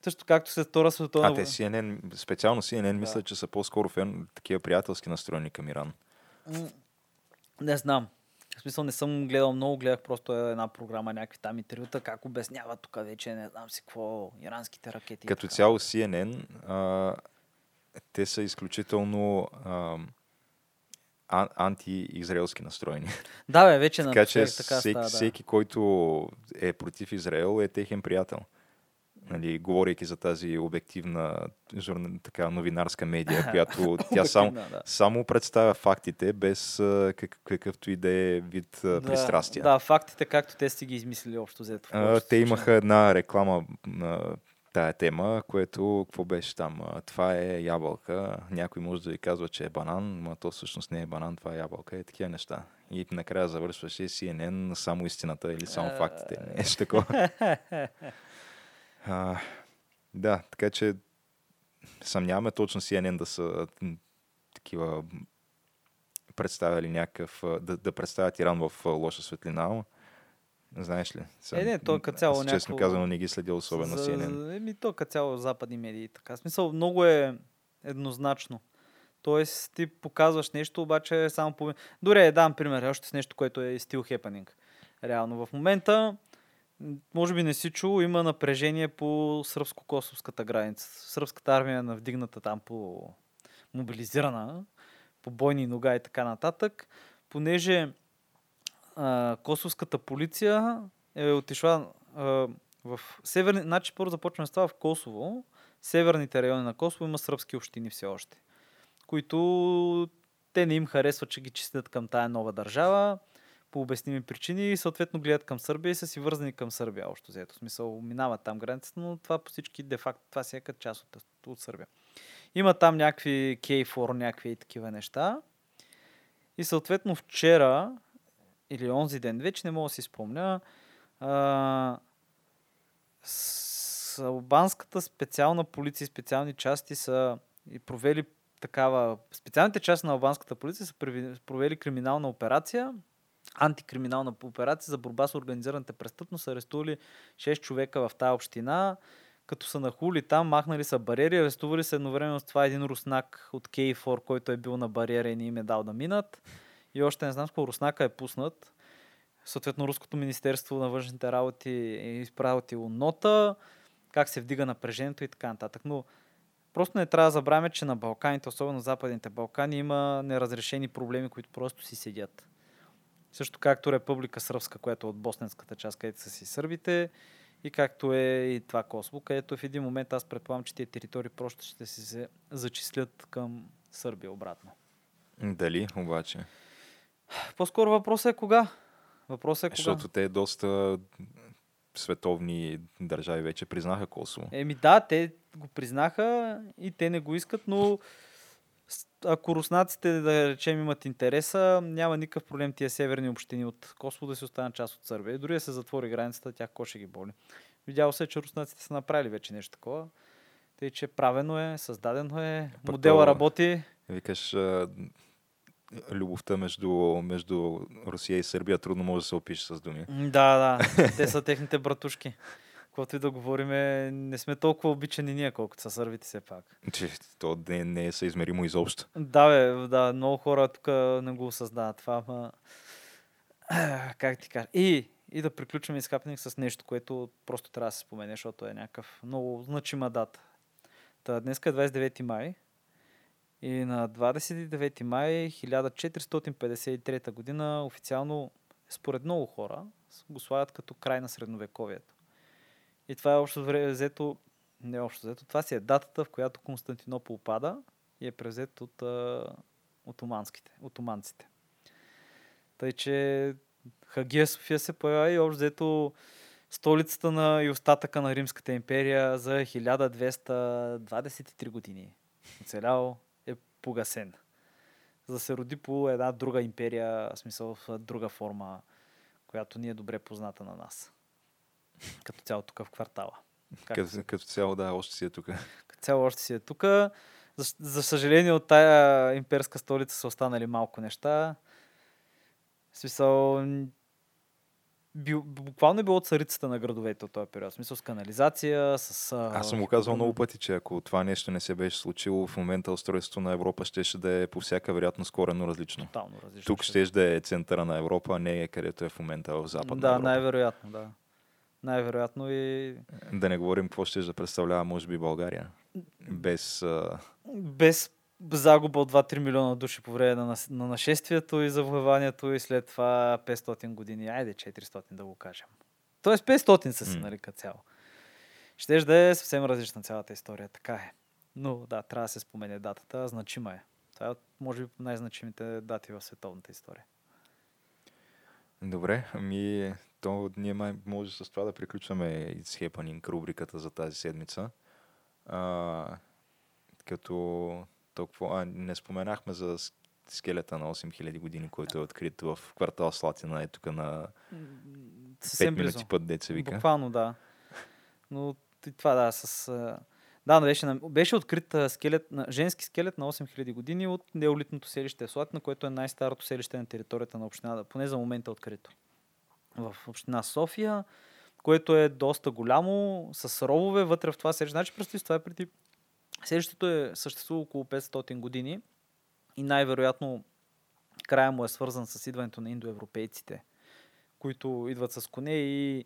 Също както след Втора световна война. А, те си ен ен, специално си ен ен, да, мисля, че са по-скоро фен, такива приятелски настроени към Иран. Не знам. В смисъл, не съм гледал много, гледах просто една програма, някакви там интервюта, как обяснява тук вече, не знам си какво, иранските ракети. Като цяло си ен ен, а, те са изключително... А, анти-израелски настроени. Да, бе, вече така, че така всеки, става, да. Всеки, който е против Израел, е техен приятел. Нали, говорейки за тази обективна така, новинарска медия, която тя само, да. само представя фактите без как, какъвто и да е вид да, пристрастия. Да, фактите, както те сте ги измислили общо взето. А, те имаха една реклама на тая тема, което, какво беше там? Това е ябълка. Някой може да ви казва, че е банан, но то всъщност не е банан, това е ябълка. И такива неща. И накрая завършваше си ен ен само истината или само фактите. Нещо такова. А, да, така че съмняваме точно си ен ен да са такива представяли някакъв... Да, да представят Иран в лоша светлина. Знаеш ли? Сам, е, не, то като цяло някакво... Честно казано, не ги следя особено си ен ен. Еми, то като цяло западни медии. Така. Смисъл, много е еднозначно. Тоест ти показваш нещо, обаче само по... Добре, дам пример, още с нещо, което е still happening. Реално в момента, може би не си чул, има напрежение по сръбско-косовската граница. Сръбската армия е навдигната там по мобилизирана, по бойни нога и така нататък, понеже а, косовската полиция е отишла а, в северни... Значи първо започваме с това в Косово. Северните райони на Косово има сръбски общини все още, които те не им харесват, че ги чистят към тая нова държава по обясними причини и съответно гледат към Сърбия и са си вързани към Сърбия общо взето. В смисъл, минават там границата, но това по всички де-факто, това си е като част от, от Сърбия. Има там някакви кей фор, някакви такива неща и съответно вчера или онзи ден, вече не мога да си спомня, а, с албанската специална полиция и специални части са и провели такава, специалните части на албанската полиция са провели криминална операция, антикриминална операция за борба с организираната престъпност, са арестували шест човека в тая община, като са нахули там, махнали са бариери, арестували са едновременно с това един руснак от кей фор, който е бил на бариера и не им е дал да минат. И още не знам скоро руснака е пуснат. Съответно, Руското министерство на външните работи е изпратило нота, как се вдига напрежението и така нататък. Но просто не трябва да забравяме, че на Балканите, особено Западните Балкани, има неразрешени проблеми, които просто си седят. Също както Република Сръбска, която е от босненската част, където са си сърбите, и както е и това Косово, където в един момент аз предполагам, че тези територии просто ще се зачислят към Сърбия обратно. Дали, обаче? По-скоро въпросът е кога. Въпросът е кога. Защото те доста световни държави вече признаха Косово. Еми да, те го признаха и те не го искат, но ако руснаците, да речем, имат интереса, няма никакъв проблем тия северни общини от Косово да си останат част от Сърбия. И дори да се затвори границата, тях кой ще ги боли. Видяло се, че руснаците са направили вече нещо такова. Тъй, че правено е, създадено е, пък модела то, работи. Викаш, любовта между, между Русия и Сърбия трудно може да се опише с думи. Да, да. Те са техните братушки. Когато и да говорим, не сме толкова обичани ние, колкото са сърбите все пак. Че, то не, не е съизмеримо изобщо. Да, бе, да, много хора тук не го осъзнават това, ама... Как ти кажа? И, и да приключим изкапник с нещо, което просто трябва да се спомене, защото е някакъв много значима дата. Та, днеска е двадесет и девети май и на двадесет и девети май хиляда четиристотин петдесет и трета година официално, според много хора, го славят като край на средновековието. И това е общо взето, не общо взето, това си е датата, в която Константинопол пада и е превзет от, от отоманците. Тъй, че Хагия София се поява и общо взето столицата на и остатъка на Римската империя за хиляда двеста двадесет и три години. Оцелял е погасен. За да се роди по една друга империя, в смисъл в друга форма, която ни е добре позната на нас. Като цяло тук в квартала. Като, като цяло, да, още си е тук. Като цяло още си е тук. За, за съжаление, от тая имперска столица са останали малко неща. В смисъл, бил, буквално е било царицата на градовете от този период. В смисъл, с канализация, с... Аз съм го казвал много пъти, че ако това нещо не се беше случило, в момента устройството на Европа щеше да е по всяка вероятност коренно различно. Тотално различно. Тук щеше да е центъра на Европа, а не е където е в момента в Западна да, Европа. Да, най-вероятно, да. Най-вероятно и... Да не говорим какво ще да представлява, може би, България. Без... А... Без загуба от два-три милиона души по време на, на нашествието и завоеванието и след това петстотин години. Айде, четиристотин да го кажем. Тоест петстотин са си, mm. нали, като цяло. Щеш да е съвсем различна цялата история. Така е. Но да, трябва да се спомене датата. Значима е. Това е, може би, най-значимите дати в световната история. Добре, ами... То ние май може с това да приключваме It's Happening рубриката за тази седмица. А, като толкова... А, не споменахме за скелета на осем хиляди години, който е открит в квартал Слатина, е тук на пет минути път, деца вика. Буквално, да. Но и това, да, с... Да, беше, беше открит скелет, женски скелет на осем хиляди години от неолитното селище в Слатина, което е най-старото селище на територията на общината, поне за момента е открито. В община София, което е доста голямо, с ровове вътре в това селище. Значи, представи, това е преди... Селището е съществувало около петстотин години и най-вероятно края му е свързан с идването на индоевропейците, които идват с коне и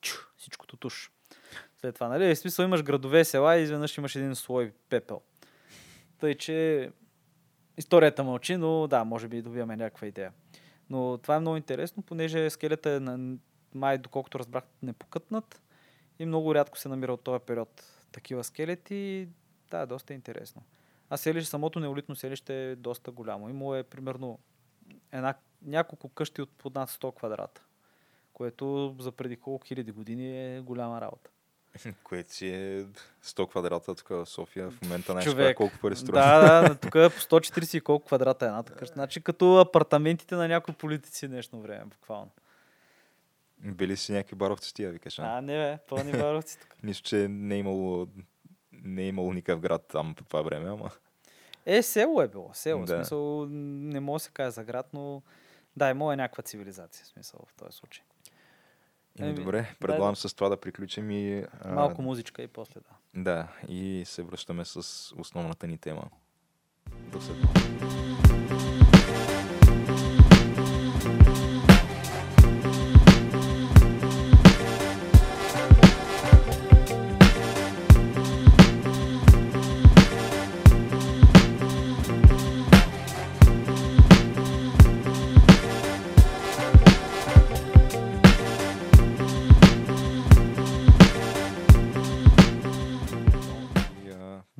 чу, всичкото туш. След това, нали? В смисъл имаш градове, села и изведнъж имаш един слой пепел. Тъй, че историята мълчи, но да, може би добиваме някаква идея. Но това е много интересно, понеже скелета е на май, доколкото разбрах, непокътнат и много рядко се намира от този период такива скелети. Да, доста е интересно. А селище, самото неолитно селище е доста голямо. Имало е примерно една, няколко къщи от под над сто квадрата, което за преди колко хиляди години е голяма работа. Което си е сто квадрата тук в София. В момента най-школа колко пари строя. Да, да, тук по сто и четирийсет и колко квадрата е едната къща. Значи като апартаментите на някои политици днешно време, буквално. Били си някакви баровци тия, викаш? А, а не бе, пълни баровци тук. Нищо, че не е имало, не е имало никакъв град там по това време, ама... Е, село е било, село. Да. В смисъл, не мога да се кажа за град, но да, имало е някаква цивилизация, в смисъл в този случай. Еми, Еми, добре, предлагам да, с това да приключим и... Малко а... музичка и после да. Да, и се връщаме с основната ни тема. До сега.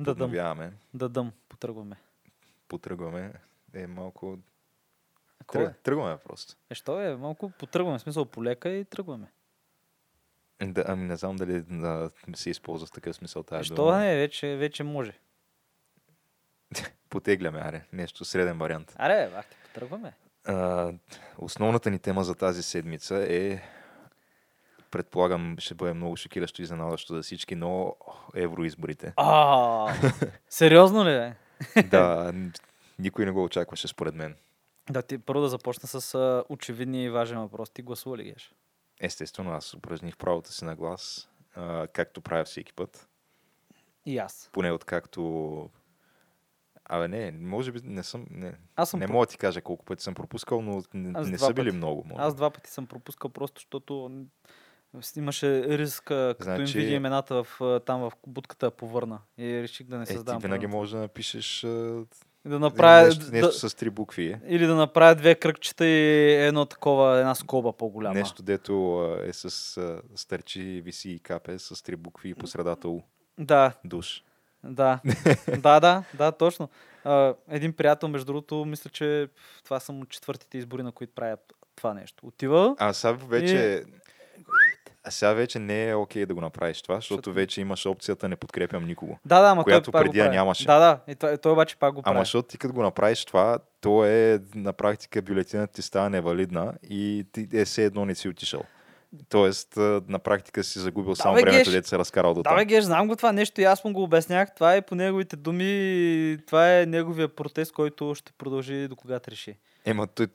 Подновяваме. Да дъм, потръгваме. Потръгваме е малко... Тръг, е? Тръгваме просто. Е, що е? Малко потръгваме, в смисъл полека и тръгваме. Да, ами не знам дали да се използва в такъв смисъл тази дума. Е, що не, вече, вече може. Потегляме, аре, нещо среден вариант. Аре, бах, потръгваме. А, основната ни тема за тази седмица е... Предполагам, ще бъде много шокиращо и изненадващо за всички, но евроизборите. А, сериозно ли бе? Да, никой не го очакваше според мен. Да, ти първо да започна с очевидния и важен въпрос. Ти гласува ли геш? Естествено, аз упражних правото си на глас, а, както правя всеки път. И аз. Поне откакто... Абе не, може би не съм... Не, аз съм не мога да ти кажа колко пъти съм пропускал, но не, не са били пъти. Много. Може. Аз два пъти съм пропускал просто, защото... Имаше риск, като значи, им види имената в, там в будката повърна и реших да не създам. Е, ти винаги можеш да напишеш да направя, нещо, нещо да, с три букви. Или да направя две кръгчета и едно такова, една скоба по-голяма. Нещо, дето е с стърчи, виси и капе, с три букви и посредата у. Да. Душ. Да, да, да, да, точно. Един приятел, между другото, мисля, че това са му четвъртите избори, на които правя това нещо. Отива. А сега вече... И... А сега вече не е окей да го направиш това, защото вече имаш опцията не подкрепям никого. Да, да, ама която той преди нямаше. Да, да, и той, той обаче пак го прави. Ама защото ти като го направиш това, то е на практика бюлетината ти става невалидна и ти е все едно не си отишъл. Тоест на практика си загубил да, само бе, времето, дето се разкарал до това. Да, бе, геш, знам го това нещо и аз му го обяснях. Това е по неговите думи, това е неговия протест, който ще продължи до когато реши. Ема, този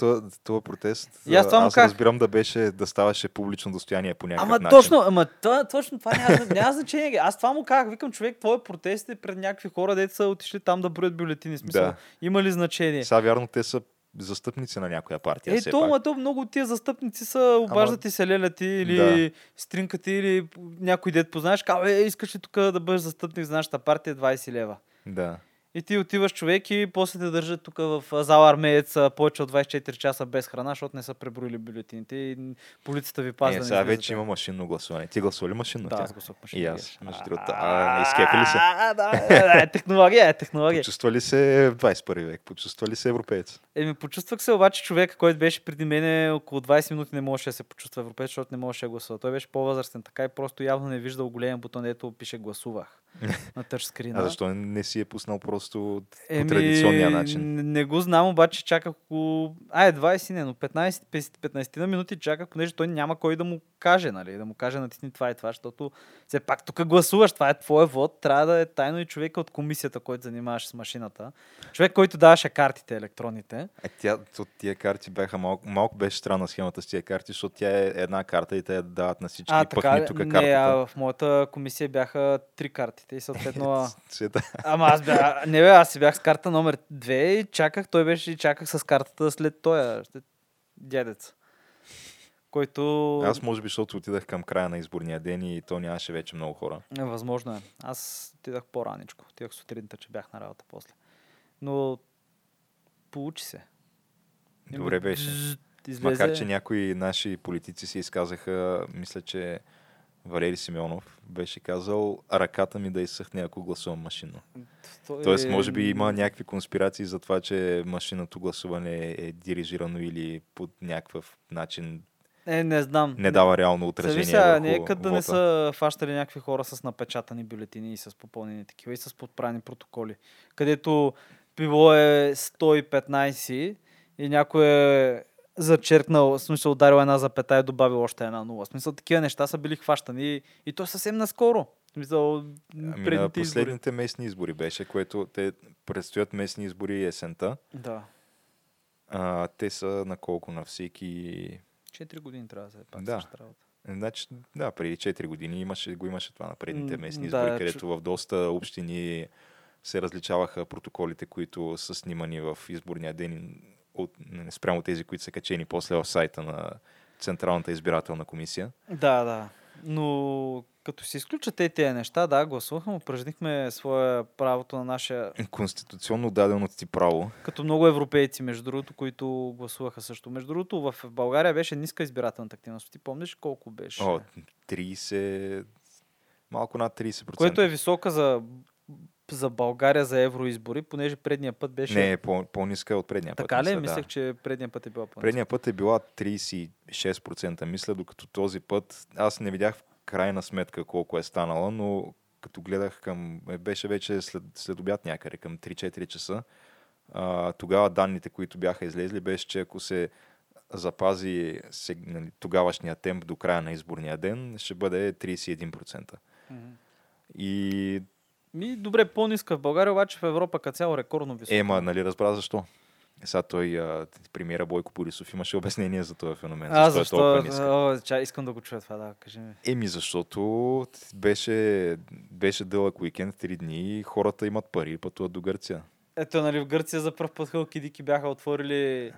протест, аз, аз разбирам да беше, да ставаше публично достояние по някакъв ама, начин. Точно, ама това, точно това няма, няма значение. Аз това му казах, викам човек, твой протест е пред някакви хора, дето са отишли там да броят бюлетини. Смисъл, да. Има ли значение? Сега вярно, те са застъпници на някоя партия. Е, то, ама то много от тия застъпници са обаждат ама... и се лелят ти, или да. Стринкат ти, или някой дет познаеш, казва, е, искаш ли тук да бъдеш застъпник за нашата партия двайсет лева. Да. И ти отиваш човек и после те държат тук в зала Армеец повече от двайсет и четири часа без храна, защото не са преброили бюлетините и полицията ви пазва. Е, сега вече има машинно гласуване. Ти гласували машинно? Да, аз гласувах машинно. И аз, между другото. А, изкепи ли се? А, да, технология, е технология. Почувства ли се двайсет и първи век? Почувства ли се европеец? Еми, почувствах се обаче човек, който беше преди мене около двайсет минути не можеше да се почувства европеец, защото не можеше да гласува. Той беше по-възрастен така и просто явно не виждал голям бутон, дето пише гласувах на тъчскрина. А защо не си е пуснал просто Еми, по традиционния начин? Не, не го знам, обаче чаках около... Ай, двайсет, не, но петнайсет-петнайсет на минути чаках, понеже той няма кой да му каже, нали, да му каже натисни това и това, защото все пак тук гласуваш, това е твой вод, трябва да е тайно и човека от комисията, който занимаваш с машината. Човек, който даваше картите, електронните. Е, тя, от тия карти бяха малко, малко беше странна схемата с тия карти, защото тя е една карта и те я дават на всички, а, пък ни тук картата. Не, а в моята комисия бяха три картите и съответно... Ама аз бях... Не бе, аз си бях с карта номер две и чаках, той беше и чаках с картата след тоя дядец. Който... Аз може би, защото отидах към края на изборния ден и то нямаше вече много хора. Не, възможно е. Аз отидах по-раничко. Отидах сутринта, че бях на работа после. Но получи се. Добре беше. Излезе... Макар, че някои наши политици се изказаха, мисля, че Валери Симеонов беше казал, ръката ми да изсъхне, ако гласувам машинно. Той... Тоест, може би има някакви конспирации за това, че машинното гласуване е дирижирано или под някакъв начин Е, не знам. Не дава реално отражение. Сега, нека да не са фащали някакви хора с напечатани бюлетини и с попълнени такива и с подправени протоколи. Където пиво е сто и петнайсет и някой е зачеркнал, в смисъл ударил една запета и добавил още една нула. В смисъл такива неща са били хващани и, и то съвсем наскоро. Мисъл, ами на последните избори. местни избори беше, което те предстоят местни избори есента. Да. А, те са на колко на всеки... четири години трябва да се пак да. Същата работа. Значи, да, преди четири години имаше, го имаше това на предните местни избори, да, където в доста общини се различаваха протоколите, които са снимани в изборния ден от, спрямо тези, които са качени после в сайта на Централната избирателна комисия. Да, да. Но като се изключат тези неща, да, гласувахме, упражнихме своя правото на нашия... Конституционно даденото ти право. Като много европейци, между другото, които гласуваха също. Между другото, в България беше ниска избирателната активност. Ти помниш колко беше? О, трийсет Малко над трийсет процента. Което е висока за, за България, за евроизбори, понеже предния път беше... Не, по- по-ниска от предния така път. Така ли? Мисля, мислях, да. че предния път е била по-ниска. Предния път е била трийсет и шест процента, мисля, докато този път... Аз не видях крайна сметка колко е станала, но като гледах към... Беше вече след, след обяд някъде, към три-четири часа. А, тогава данните, които бяха излезли, беше, че ако се запази сег... тогавашния темп до края на изборния ден, ще бъде трийсет и един процента. Mm-hmm. И... Ми, добре, по-ниска в България, обаче в Европа като цяло рекордно високо. Ема, нали разбра защо? Сега той, премиера Бойко Борисов, имаше обяснение за този феномен. А, защо? защо? Е толкова ниска. О, искам да го чуя това, да, кажи ми. Еми, защото беше, беше дълъг уикенд, три дни и хората имат пари, пътуват до Гърция. Ето, нали, в Гърция за пръв път хълки дики бяха отворили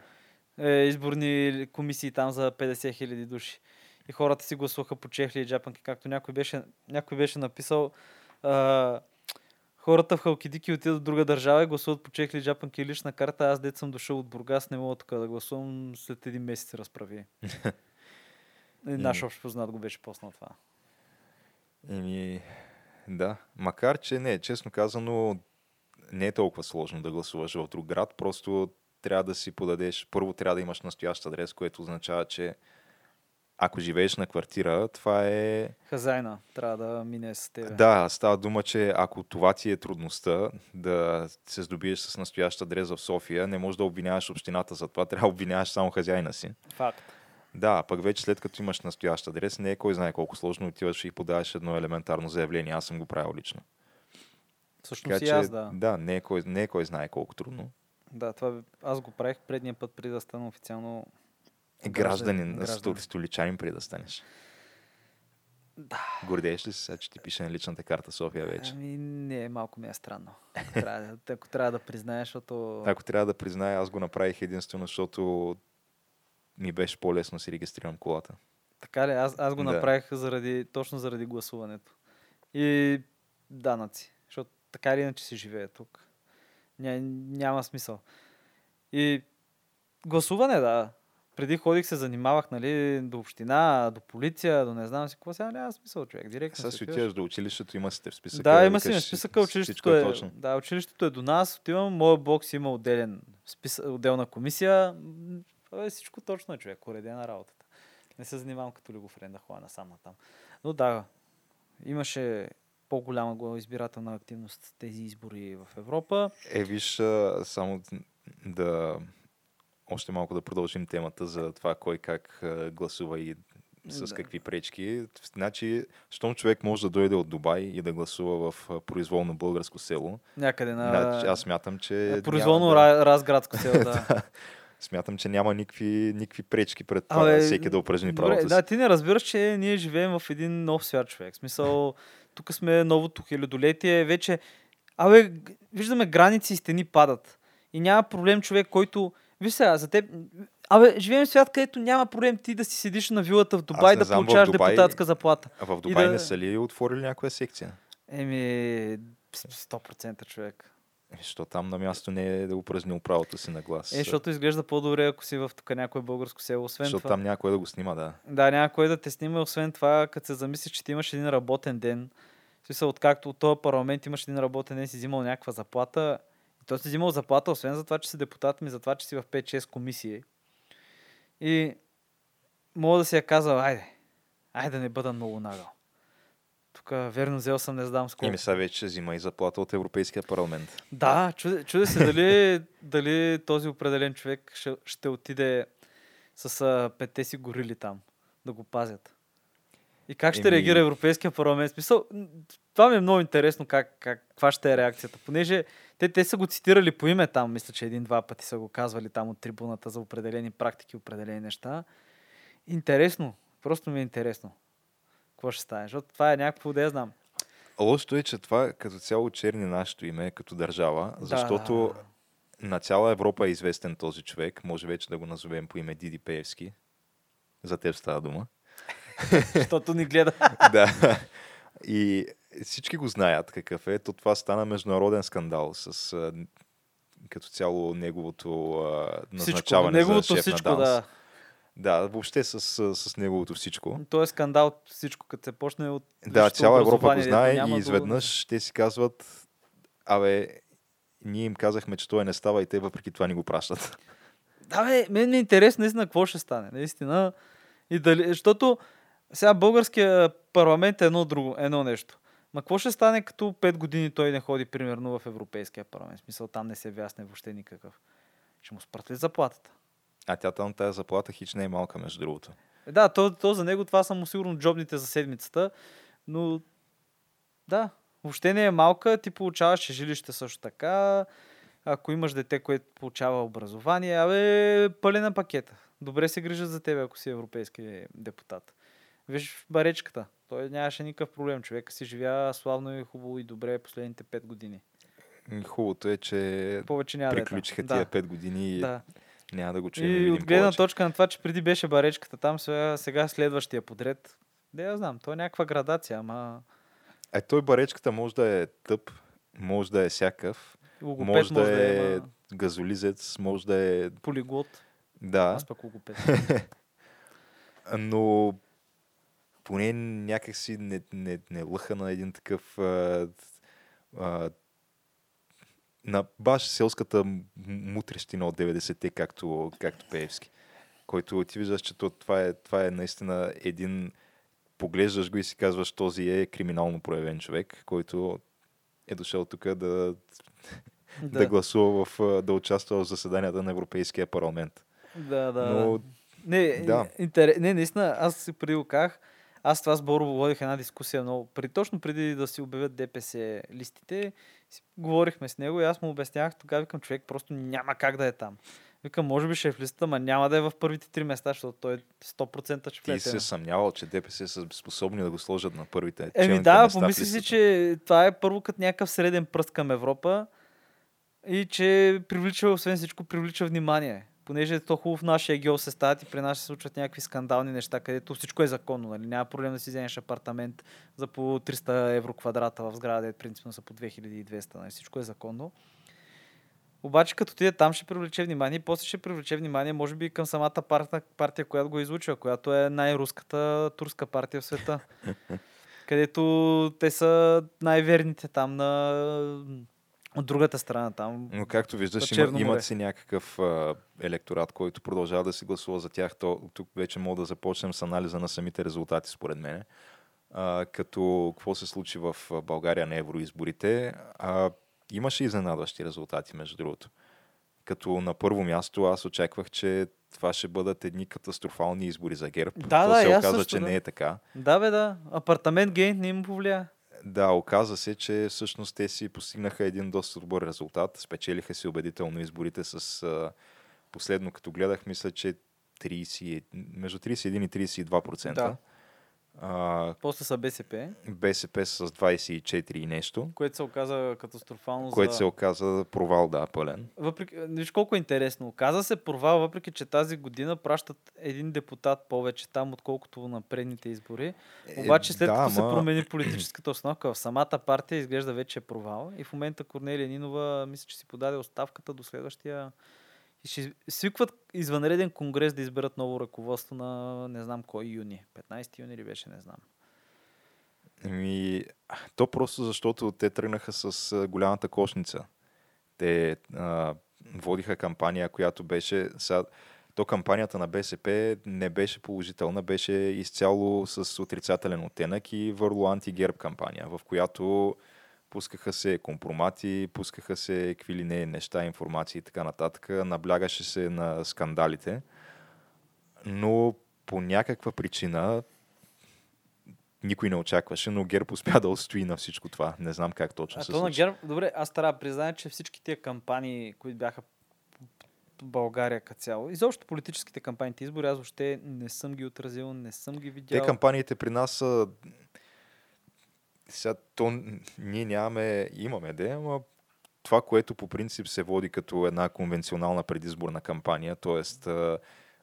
е, изборни комисии там за петдесет хиляди души. И хората си гласуваха по чехли и джапанки, както някой беше, някой беше написал... А, хората в халкидики отидат в друга държава и гласуват по чехли, джапанки и лична карта. Аз дет съм дошъл от Бургас, не мога така да гласувам, след един месец се разправи. Наш общ познат го беше поснал това. Еми, да. Макар, че не, честно казано, не е толкова сложно да гласуваш в друг град, просто трябва да си подадеш, първо трябва да имаш настоящ адрес, което означава, че ако живееш на квартира, това е... Хазайна, трябва да мине с тебе. Да, става дума, че ако това ти е трудността да се здобиеш с настояща адрес в София, не можеш да обвиняваш общината за това, трябва да обвиняваш само хазяйна си. Факт. Да, пък вече след като имаш настоящ адрес, не е кой знае колко сложно, отиваш и подаваш едно елементарно заявление. Аз съм го правил лично. Всъщност така, и аз, да. Да, не е, кой, не е кой знае колко трудно. Да, това аз го правих предния път, преди да стана официално... Гражданин, гражданин. Столичанин преди да станеш. Да. Гордееш ли се, че ти пише на личната карта София вече? Ами не, малко ми е странно. Ако трябва, ако трябва да признаеш, защото... Ако трябва да призная, аз го направих единствено, защото ми беше по-лесно си регистрирам колата. Така ли? Аз, аз го да. направих заради, точно заради гласуването. И данъци. Защото така или иначе си живее тук. Ня, няма смисъл. И гласуване, да. Преди ходих се занимавах, нали, до община, до полиция, до не знам си какво, сега няма смисъл, човек. Директно. Сега си отиваш до училището, има сте в списъка. Да, има си в списъка, училището е, е, да, училището е до нас, отивам, моя бокс има отделен списък, отделна комисия. Е, всичко точно е, човек, уредена работата. Не се занимавам като любофрен да ходя насам натам. Но да, имаше по-голяма избирателна активност тези избори в Европа. Е, виж, само да... Още малко да продължим темата за това кой как гласува и с да. какви пречки. Значи, щом човек може да дойде от Дубай и да гласува в произволно българско село. Някъде на... Значи, аз смятам, че... Произволно да... разградско село, да. Смятам, че няма никакви, никакви пречки пред това, Абе, всеки да упражни правото си. Да, ти не разбираш, че ние живеем в един нов свят, човек. В смисъл, тук сме новото хилядолетие, вече... Абе, виждаме, граници и стени падат. И няма проблем човек, който... Виж сега, за теб... Абе, живеем в свят, където няма проблем ти да си седиш на вилата в Дубай и да знам, получаваш Дубай... депутатска заплата. А в Дубай да... не са ли отворили някоя секция? Еми, сто процента човек. Защото там на място не е да упражнил правото си на глас. Е, защото изглежда по-добре, ако си в тук някое българско село. Освен защото това, там някой да го снима, да. Да, някой да те снима. Освен това, като се замислиш, че ти имаш един работен ден, в смисъл, откакто от този парламент имаш един работен ден, си взимал някаква заплата. И той си взимал заплата, освен за това, че си депутат, ми за това, че си в пет-шест комисии. И мога да си я казал, айде, айде да не бъда много нагъл. Тук верно взел съм, не знам с колко. И ми сега вече взима и заплата от Европейския парламент. Да, чуде, чуде се дали, дали този определен човек ще, ще отиде с петте си горили там, да го пазят. И как ще Еми... реагира Европейския парламент? Смисъл, това ми е много интересно, как, как, каква ще е реакцията, понеже те, те са го цитирали по име там, мисля, че един-два пъти са го казвали там от трибуната за определени практики, определени неща. Интересно, просто ми е интересно. Какво ще стане? Защото това е някакво, да я знам. Лошото е, че това като цяло черни нашето име като държава, защото да. на цяла Европа е известен този човек. Може вече да го назовем по име Диди Пеевски. За теб става дума. Защото ни гледа. Да. И всички го знаят какъв е. То това стана международен скандал с като цяло неговото а, назначаване всичко, неговото за шеф всичко, на ДАНС. Да. Да, въобще с, с, с неговото всичко. То е скандал от всичко, като се почне от... Да, цяла Европа го знае и изведнъж го... те си казват, абе, ние им казахме, че той не става и те въпреки това ни го пращат. Да, бе, мен ми е интересно наистина какво ще стане. Наистина. И дали... Защото сега българския парламент е едно друго, едно нещо. Ма какво ще стане, като пет години той не ходи, примерно, в Европейския парламент? В смисъл, там не се вясне въобще никакъв. Ще му спрат ли заплатата? А тя там тази заплата хич не е малка, между другото. Да, то, то за него това са му сигурно джобните за седмицата, но да, въобще не е малка, ти получаваш жилище също така, ако имаш дете, което получава образование, абе, пълен пакета. Добре се грижат за тебе, ако си европейски депутат. Виж баречката, той нямаше никакъв проблем, човека си живя славно и хубаво и добре последните пет години. Хубавото е, че приключиха тия пет години и... Да. Няма да го чуем. И от гледна точка на това, че преди беше баречката там, сега, сега следващия подред. Да, я знам, то е някаква градация, ама... Е, той баречката може да е тъп, може да е всякакъв, може, може да, да е има... газолизец, може да е... Полиглот. Да. Аз пък логопед. Но поне някакси не, не, не лъха на един такъв... А, а, на баш селската мутрещина от деветдесетте, както, както Пеевски, който ти виждаш, че това е, това е наистина един, поглеждаш го и си казваш, този е криминално проявен човек, който е дошъл тук да, да. да гласува, в, да участва в заседанията на Европейския парламент. Да, да. Но, не, да. Интерес, не, наистина, аз си прилках, аз това сборо водих една дискусия, но при, точно преди да си обявят ДПС листите, говорихме с него и аз му обяснявах, тогава викам, човек просто няма как да е там. Викам, може би ще е в листата, ма няма да е в първите три места, защото той е сто процента ще влезе. Ти се съмнявал, че ДПС са способни да го сложат на първите челните места. Еми да, помисли си, че това е първо като някакъв среден пръст към Европа и че привлича, освен всичко, привлича внимание. Понеже е то хубаво в нашия гео се стават и при нас се случват някакви скандални неща, където всичко е законно. Нали? Няма проблем да си вземеш апартамент за по триста евро квадрата в сграда, принципно са по две хиляди и двеста. Нали? Всичко е законно. Обаче като отиде там ще привлече внимание и после ще привлече внимание може би към самата партия, партия която го излучва, която е най-руската турска партия в света. Където те са най-верните там на... От другата страна там. Но както виждаш, има, имат си някакъв а, електорат, който продължава да си гласува за тях. То, тук вече мога да започнем с анализа на самите резултати, според мен. А, като какво се случи в България на евроизборите, а, имаше изненадващи резултати, между другото. Като на първо място аз очаквах, че това ще бъдат едни катастрофални избори за ГЕРБ. Да, това да, се оказа, също, че да. не е така. Да, бе, да. Апартамент гейн не им повлия. Да, оказа се, че всъщност те си постигнаха един доста добър резултат. Спечелиха си убедително изборите с а, последно, като гледах, мисля, че трийсет, между трийсет и един и трийсет и два процента. Да. А, После са БСП. БСП с двайсет и четири и нещо. Което се оказа катастрофално. Което за... се оказа провал, да, пълен. Въпреки... Виж колко е интересно. Оказа се провал, въпреки че тази година пращат един депутат повече там, отколкото на предните избори. Обаче след е, да, като ма... се промени политическата основка в самата партия, изглежда вече е провал. И в момента Корнелия Нинова, мисля, че си подаде оставката до следващия... И ще свикват извънреден конгрес да изберат ново ръководство на не знам кой юни. петнайсети юни ли беше, не знам. Ами, то просто защото те тръгнаха с голямата кошница. Те а, водиха кампания, която беше... Сега, то кампанията на БСП не беше положителна, беше изцяло с отрицателен оттенък и върло анти-герб кампания, в която... Пускаха се компромати, пускаха се какви ли не неща, информации и така нататък. Наблягаше се на скандалите. Но по някаква причина никой не очакваше, но ГЕРБ успя да устои на всичко това. Не знам как точно се случи. А то на ГЕРБ... Добре, аз трябва да призная, че всички тия кампании, които бяха в България като цяло, изобщо политическите кампаниите избори, аз въобще не съм ги отразил, не съм ги видял. Те кампаниите при нас са... Сега, то ние нямаме, имаме де, но това, което по принцип се води като една конвенционална предизборна кампания, т.е.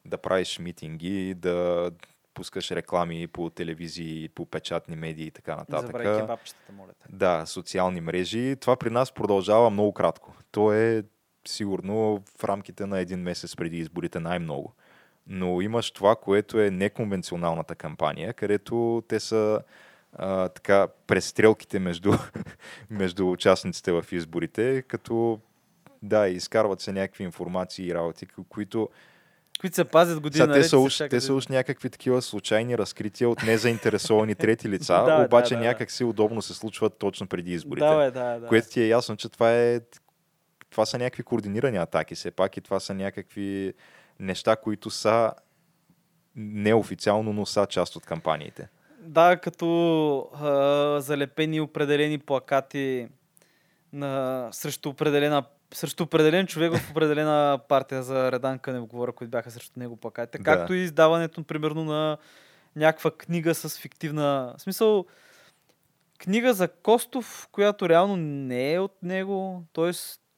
да правиш митинги, да пускаш реклами по телевизии, по печатни медии и така нататък. Забравяйки бабчетата, моля. Да, социални мрежи. Това при нас продължава много кратко. То е сигурно в рамките на един месец преди изборите най-много. Но имаш това, което е неконвенционалната кампания, където те са... А, така, престрелките между, между участниците в изборите, като да, изкарват се някакви информации и работи, които които се пазят година. Са, те, са уж, те са уж някакви такива случайни разкрития от незаинтересовани трети лица, да, обаче да, да, някак си удобно се случват точно преди изборите. Да, да, да. Което ти е ясно, че това, е, това са някакви координирани атаки все пак и това са някакви неща, които са неофициално, но са част от кампаниите. Да, като а, залепени определени плакати на, срещу, срещу определен човек в определена партия за Редан Кънев, говоря, които бяха срещу него плакатите. Да. Както и издаването, примерно, на някаква книга с фиктивна... В смисъл, книга за Костов, която реално не е от него. Т.е.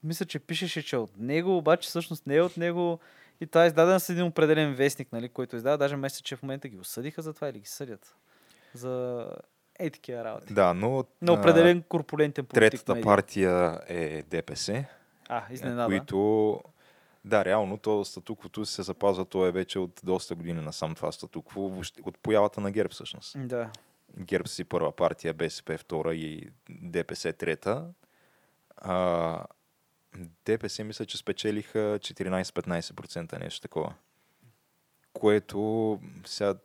мисля, че пишеше, че е от него, обаче всъщност не е от него. И това е издадена с един определен вестник, нали, който издава. Даже мисля, че в момента ги осъдиха за това или ги съдят. За е такива работи. Да, но... На определен корпулентен политик. Третата медиа. партия е ДПС. А, изненада. Които... Да, реално, то статуквото се запазва, то е вече от доста години насам това статукво. От появата на ГЕРБ, всъщност. Да. ГЕРБ си първа партия, БСП втора и ДПС трета. А, ДПС мисля, че спечелиха четиринайсет-петнайсет процента нещо такова. Което сега...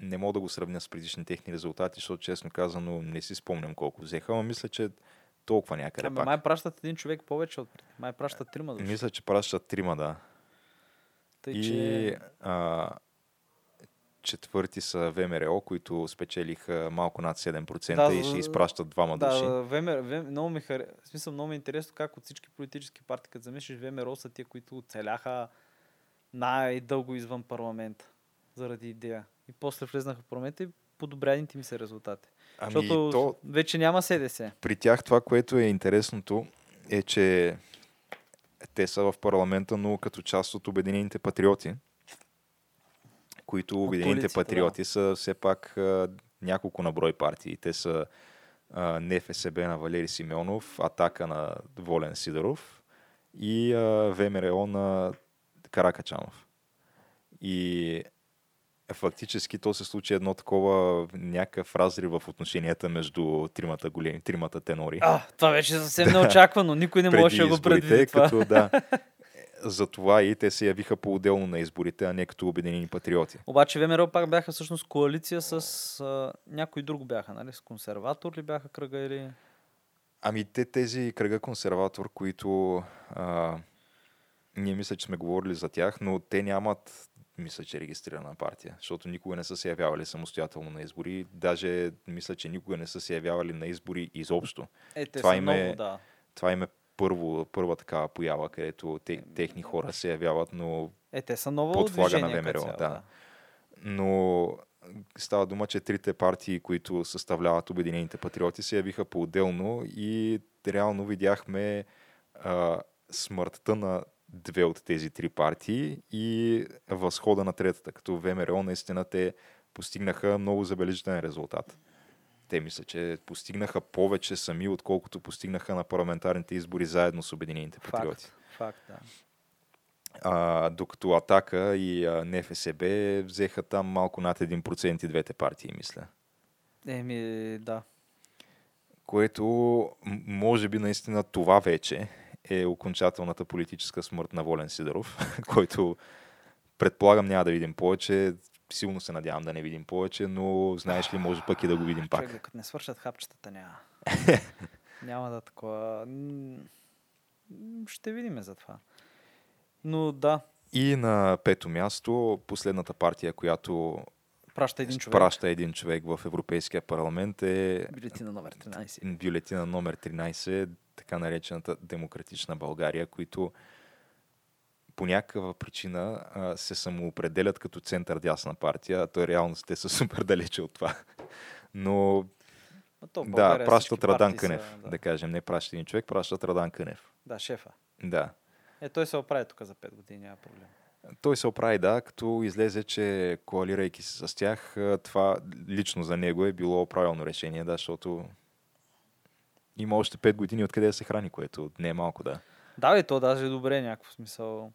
Не мога да го сравня с предишни техни резултати, защото честно казано не си спомням колко взеха, но мисля, че толкова някъде а, пак. Май пращат един човек повече от... Май пращат трима. Да. Мисля, че пращат трима, да. Тъй, и че... а, четвърти са ВМРО, които спечелиха малко над седем процента да, и ще изпращат двама да, души. Да, ВМРО, ВМРО, много ми хар... В смисъл, много ми е интересно как от всички политически партии, като замислиш, ВМРО са тия, които оцеляха най-дълго извън парламента заради идея. И после влезнаха в парламента и подобряните ми са резултати. Ами защото то, вече няма СДС. При тях това, което е интересното, е, че те са в парламента, но като част от Обединените патриоти, които Обединените патриоти да. са все пак а, няколко на брой партии. Те са а, НФСБ на Валери Симеонов, Атака на Волен Сидеров и а, ВМРО на Каракачанов. И фактически то се случи едно такова някакъв разрив в отношенията между тримата големи, тримата тенори. А, това беше съвсем да, неочаквано. Никой не можеше да го предвиди това. Като, да, затова и те се явиха по-отделно на изборите, а не като Обединени патриоти. Обаче ВМРО пак бяха всъщност коалиция с а, някой друг бяха, нали? С консерватор ли бяха кръга или... Ами те тези кръга консерватор, които... А, Ние мисля, че сме говорили за тях, но те нямат, мисля, че регистрирана партия, защото никога не са се явявали самостоятелно на избори. Даже мисля, че никога не са се явявали на избори изобщо. Е, те това, са им е, много, да. това им е първо, първа такава поява, където те, техни хора се явяват, но е, те са ново под флага на ВМРО. Цяло, да. Да. Но става дума, че трите партии, които съставляват Обединените патриоти, се явиха по-отделно и реално видяхме а, смъртта на две от тези три партии и възхода на третата. Като ВМРО наистина те постигнаха много забележителен резултат. Те мисля, че постигнаха повече сами, отколкото постигнаха на парламентарните избори заедно с Обединените патриоти. Факт, факт, да. А, докато Атака и а, НФСБ взеха там малко над един процент и двете партии, мисля. Еми, да. Което, може би, наистина това вече е окончателната политическа смърт на Волен Сидеров, който предполагам няма да видим повече. Силно се надявам да не видим повече, но знаеш ли, може пък и да го видим пак. Човек, докато не свършат хапчетата, няма. няма да такова. Ще видим за това. Но да. И на пето място, последната партия, която праща един човек, праща един човек в Европейския парламент е бюлетина номер тринайсет. Бюлетина номер тринайсет, така наречената Демократична България, които по някаква причина се самоопределят като център-дясна партия, а то реално те са супер далече от това. Но, Но то, да, пращат Радан Кънев, са, да. да кажем. Не пращат един човек, пращат Радан Кънев. Да, шефа. Да. Е, той се оправи тук за пет години, няма проблем. Той се оправи, да, като излезе, че коалирайки се с тях, това лично за него е било правилно решение, да, защото има още пет години откъде да се храни, което не е малко, да. Да, и то даже е добре, някакво смисъл.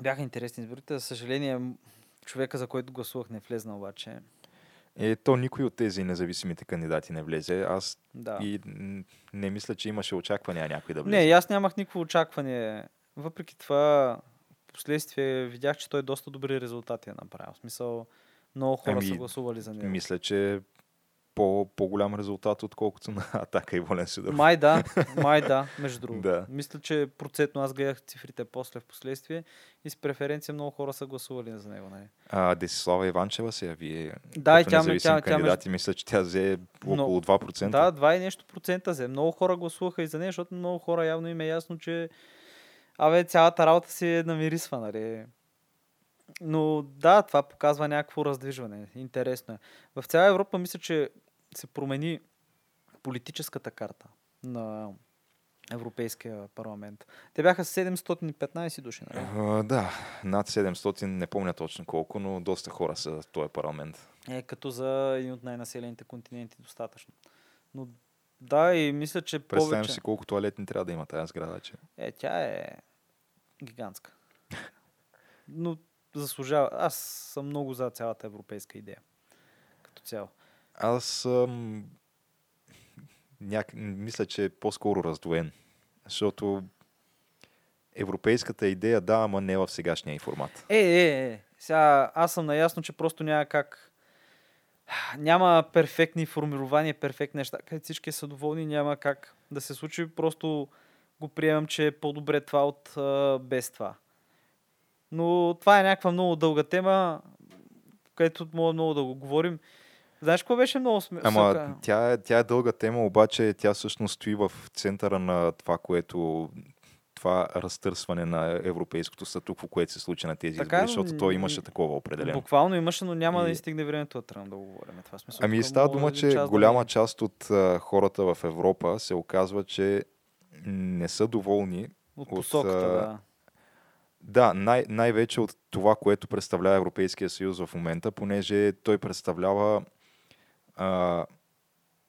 Бяха интересни изборите. За съжаление, човека, за който гласувах, не влезна обаче. Е, то никой от тези независимите кандидати не влезе. Аз да. и не мисля, че имаше очаквания някой да влезе. Не, аз нямах никакво очакване. Въпреки това, последствие видях, че той доста добри резултати е направил. В смисъл, много хора ами, са гласували за него. Мисля, че по, по-голям резултат, отколкото на Атака и Волен Сидеров. Май да, май да, между другото. Да. Мисля, че процентно аз гледах цифрите после в последствие и с преференция много хора са гласували за него. Не? А, Десислава Иванчева се яви да, като независим тя, тя, кандидат и между... мисля, че тя взе около два процента. Да, два и нещо процента взе. Много хора гласуваха и за нея, защото много хора явно им е ясно, че абе, цялата работа си е намирисва, нали? Но да, това показва някакво раздвижване. Интересно е. В цяла Европа мисля, че се промени политическата карта на Европейския парламент. Те бяха седемстотин и петнайсет души, нали? Uh, да, над седемстотин, не помня точно колко, но доста хора са в този парламент. Е, като за един от най-населените континенти достатъчно. Но да, и мисля, че повече... Представям си колко тоалетни трябва да има тази сграда, че... Е, тя е гигантска. Но заслужава. Аз съм много за цялата европейска идея. Като цяло. Аз съм... Няк... Мисля, че е по-скоро раздвоен. Защото европейската идея, да, ама не в сегашния и формат. Е, е, е. Сега аз съм наясно, че просто няма как... Няма перфектни формирования, перфектни неща, където всички са доволни, няма как да се случи. Просто го приемам, че е по-добре това от а, без това. Но това е някаква много дълга тема, където мога много да го говорим. Знаеш какво беше много смешно? Ама тя е, тя е дълга тема, обаче тя всъщност стои в центъра на това, което... това разтърсване на европейското статукво, което се случи на тези така, избори, защото той имаше такова определено. Буквално имаше, но няма и... да ни стигне времето да трябва да го говорим. Това смисъл, ами става дума, че да голяма да... част от а, хората в Европа се оказва, че не са доволни от посоката. От, а... Да, да най- най-вече от това, което представлява Европейския съюз в момента, понеже той представлява а,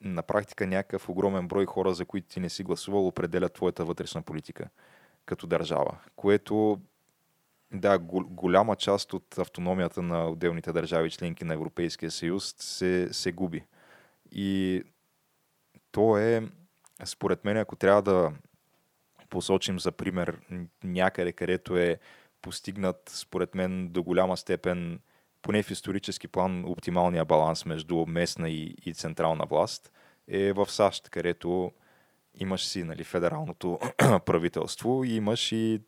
на практика някакъв огромен брой хора, за които ти не си гласувал, определят твоята вътрешна политика като държава, което да, голяма част от автономията на отделните държави членки на Европейския съюз се, се губи. И то е, според мен, ако трябва да посочим за пример някъде, където е постигнат, според мен, до голяма степен, поне в исторически план, оптималния баланс между местна и, и централна власт, е в САЩ, където имаш си, нали, федералното правителство и имаш и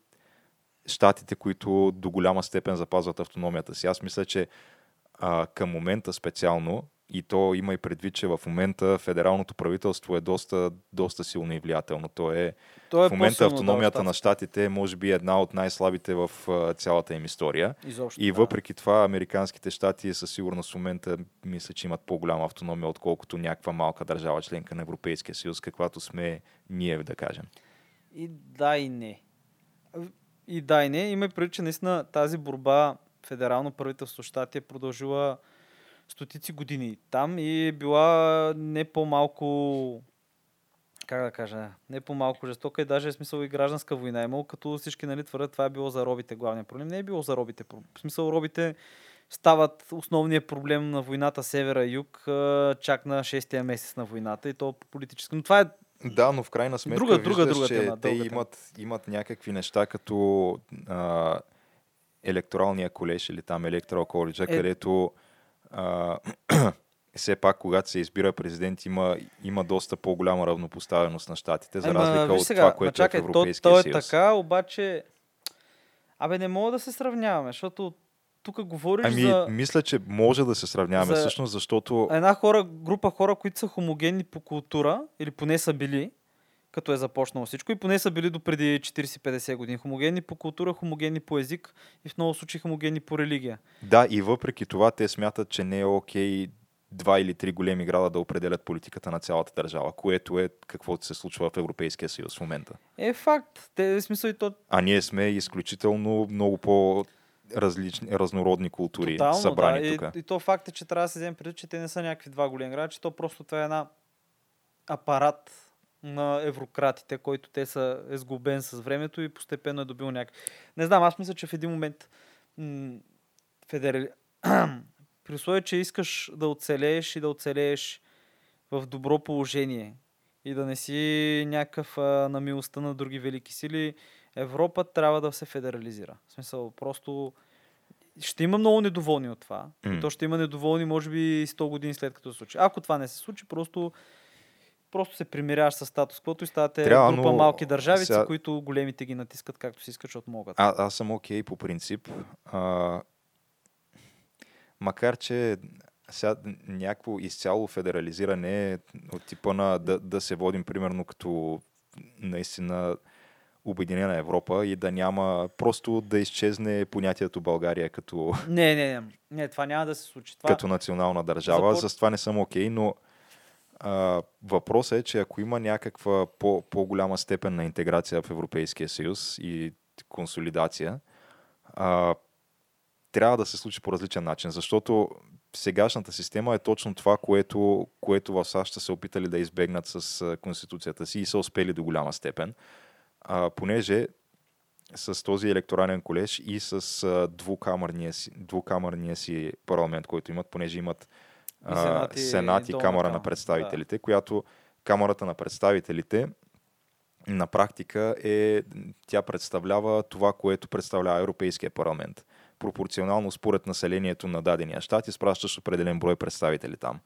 щатите, които до голяма степен запазват автономията си. Аз мисля, че а, към момента специално, и то има и предвид, че в момента федералното правителство е доста, доста силно и влиятелно. То е, то е в момента автономията да, на щатите е може би една от най-слабите в а, цялата им история. Изобщо, и въпреки да. това американските щати със сигурност в момента мисля, че имат по-голяма автономия, отколкото някаква малка държава, членка на Европейския съюз, каквато сме ние, да кажем. И да и не. И да и не. Има предвид, че наистина тази борба федерално правителство щати е продължила стотици години там и е била не по-малко, как да кажа, не по-малко жестока и даже в смисъл и гражданска война имало, като всички, нали, твърдят, това е било за робите главният проблем. Не е било за робите. В смисъл робите стават основният проблем на войната севера и юг чак на шестия месец на войната и то политически. Но това е Да, но в крайна сметка друга, виждаш, друга, друга, че тема, те имат, имат някакви неща като а, електоралния колеж или там електорал коледжа, е... където Uh, все пак, когато се избира президент, има, има доста по-голяма равнопоставеност на щатите, за разлика а, от сега, това, което чакай, е в Европейския съюз. То, то е така, обаче... Абе, не мога да се сравняваме, защото тук говориш ами, за... Ами, мисля, че може да се сравняваме, за... всъщност, защото... Една хора, група хора, които са хомогенни по култура, или поне са били, като е започнало всичко, и поне са били до преди четирийсет-петдесет години. Хомогенни по култура, хомогенни по език и в много случаи хомогенни по религия. Да, и въпреки това те смятат, че не е окей два или три големи града да определят политиката на цялата държава, което е каквото се случва в Европейския съюз в момента. Е факт. Те, в смисъл и то... А ние сме изключително много по... различни, разнородни култури. Тотално, събрани да. тук. И, и то факт е, че трябва да се вземе предвид, че те не са някакви два големи града, че то просто това е една апарат на еврократите, който те са е сглобен с времето и постепенно е добил някак. Не знам, аз мисля, че в един момент м- федерали... при условие, че искаш да оцелееш и да оцелееш в добро положение и да не си някакъв а, на милостта на други велики сили, Европа трябва да се федерализира. В смисъл, просто ще има много недоволни от това. Mm. И то ще има недоволни, може би, сто години след като се случи. Ако това не се случи, просто Просто се примиряваш с статус, което и ставате Трябва, група но... малки държавици, сега... които големите ги натискат както си искат, защото могат. А, аз съм окей okay, по принцип. А, макар, че сега някакво изцяло федерализиране от типа на да, да се водим примерно като наистина Обединена Европа и да няма, просто да изчезне понятието България като... Не, не, не. не това няма да се случи. Това... Като национална държава. За, за това не съм окей, okay, но Uh, въпросът е, че ако има някаква по- по-голяма степен на интеграция в Европейския съюз и консолидация, uh, трябва да се случи по различен начин, защото сегашната система е точно това, което, което в САЩ се опитали да избегнат с конституцията си и са успели до голяма степен, uh, понеже с този електорален колеж и с uh, двукамерния, си, двукамерния си парламент, който имат, понеже имат Сенат и, Сенат и Камара на представителите, да. Която Камарата на представителите на практика е, тя представлява това, което представлява Европейския парламент. Пропорционално според населението на дадения щат изпращаш определен брой представители там.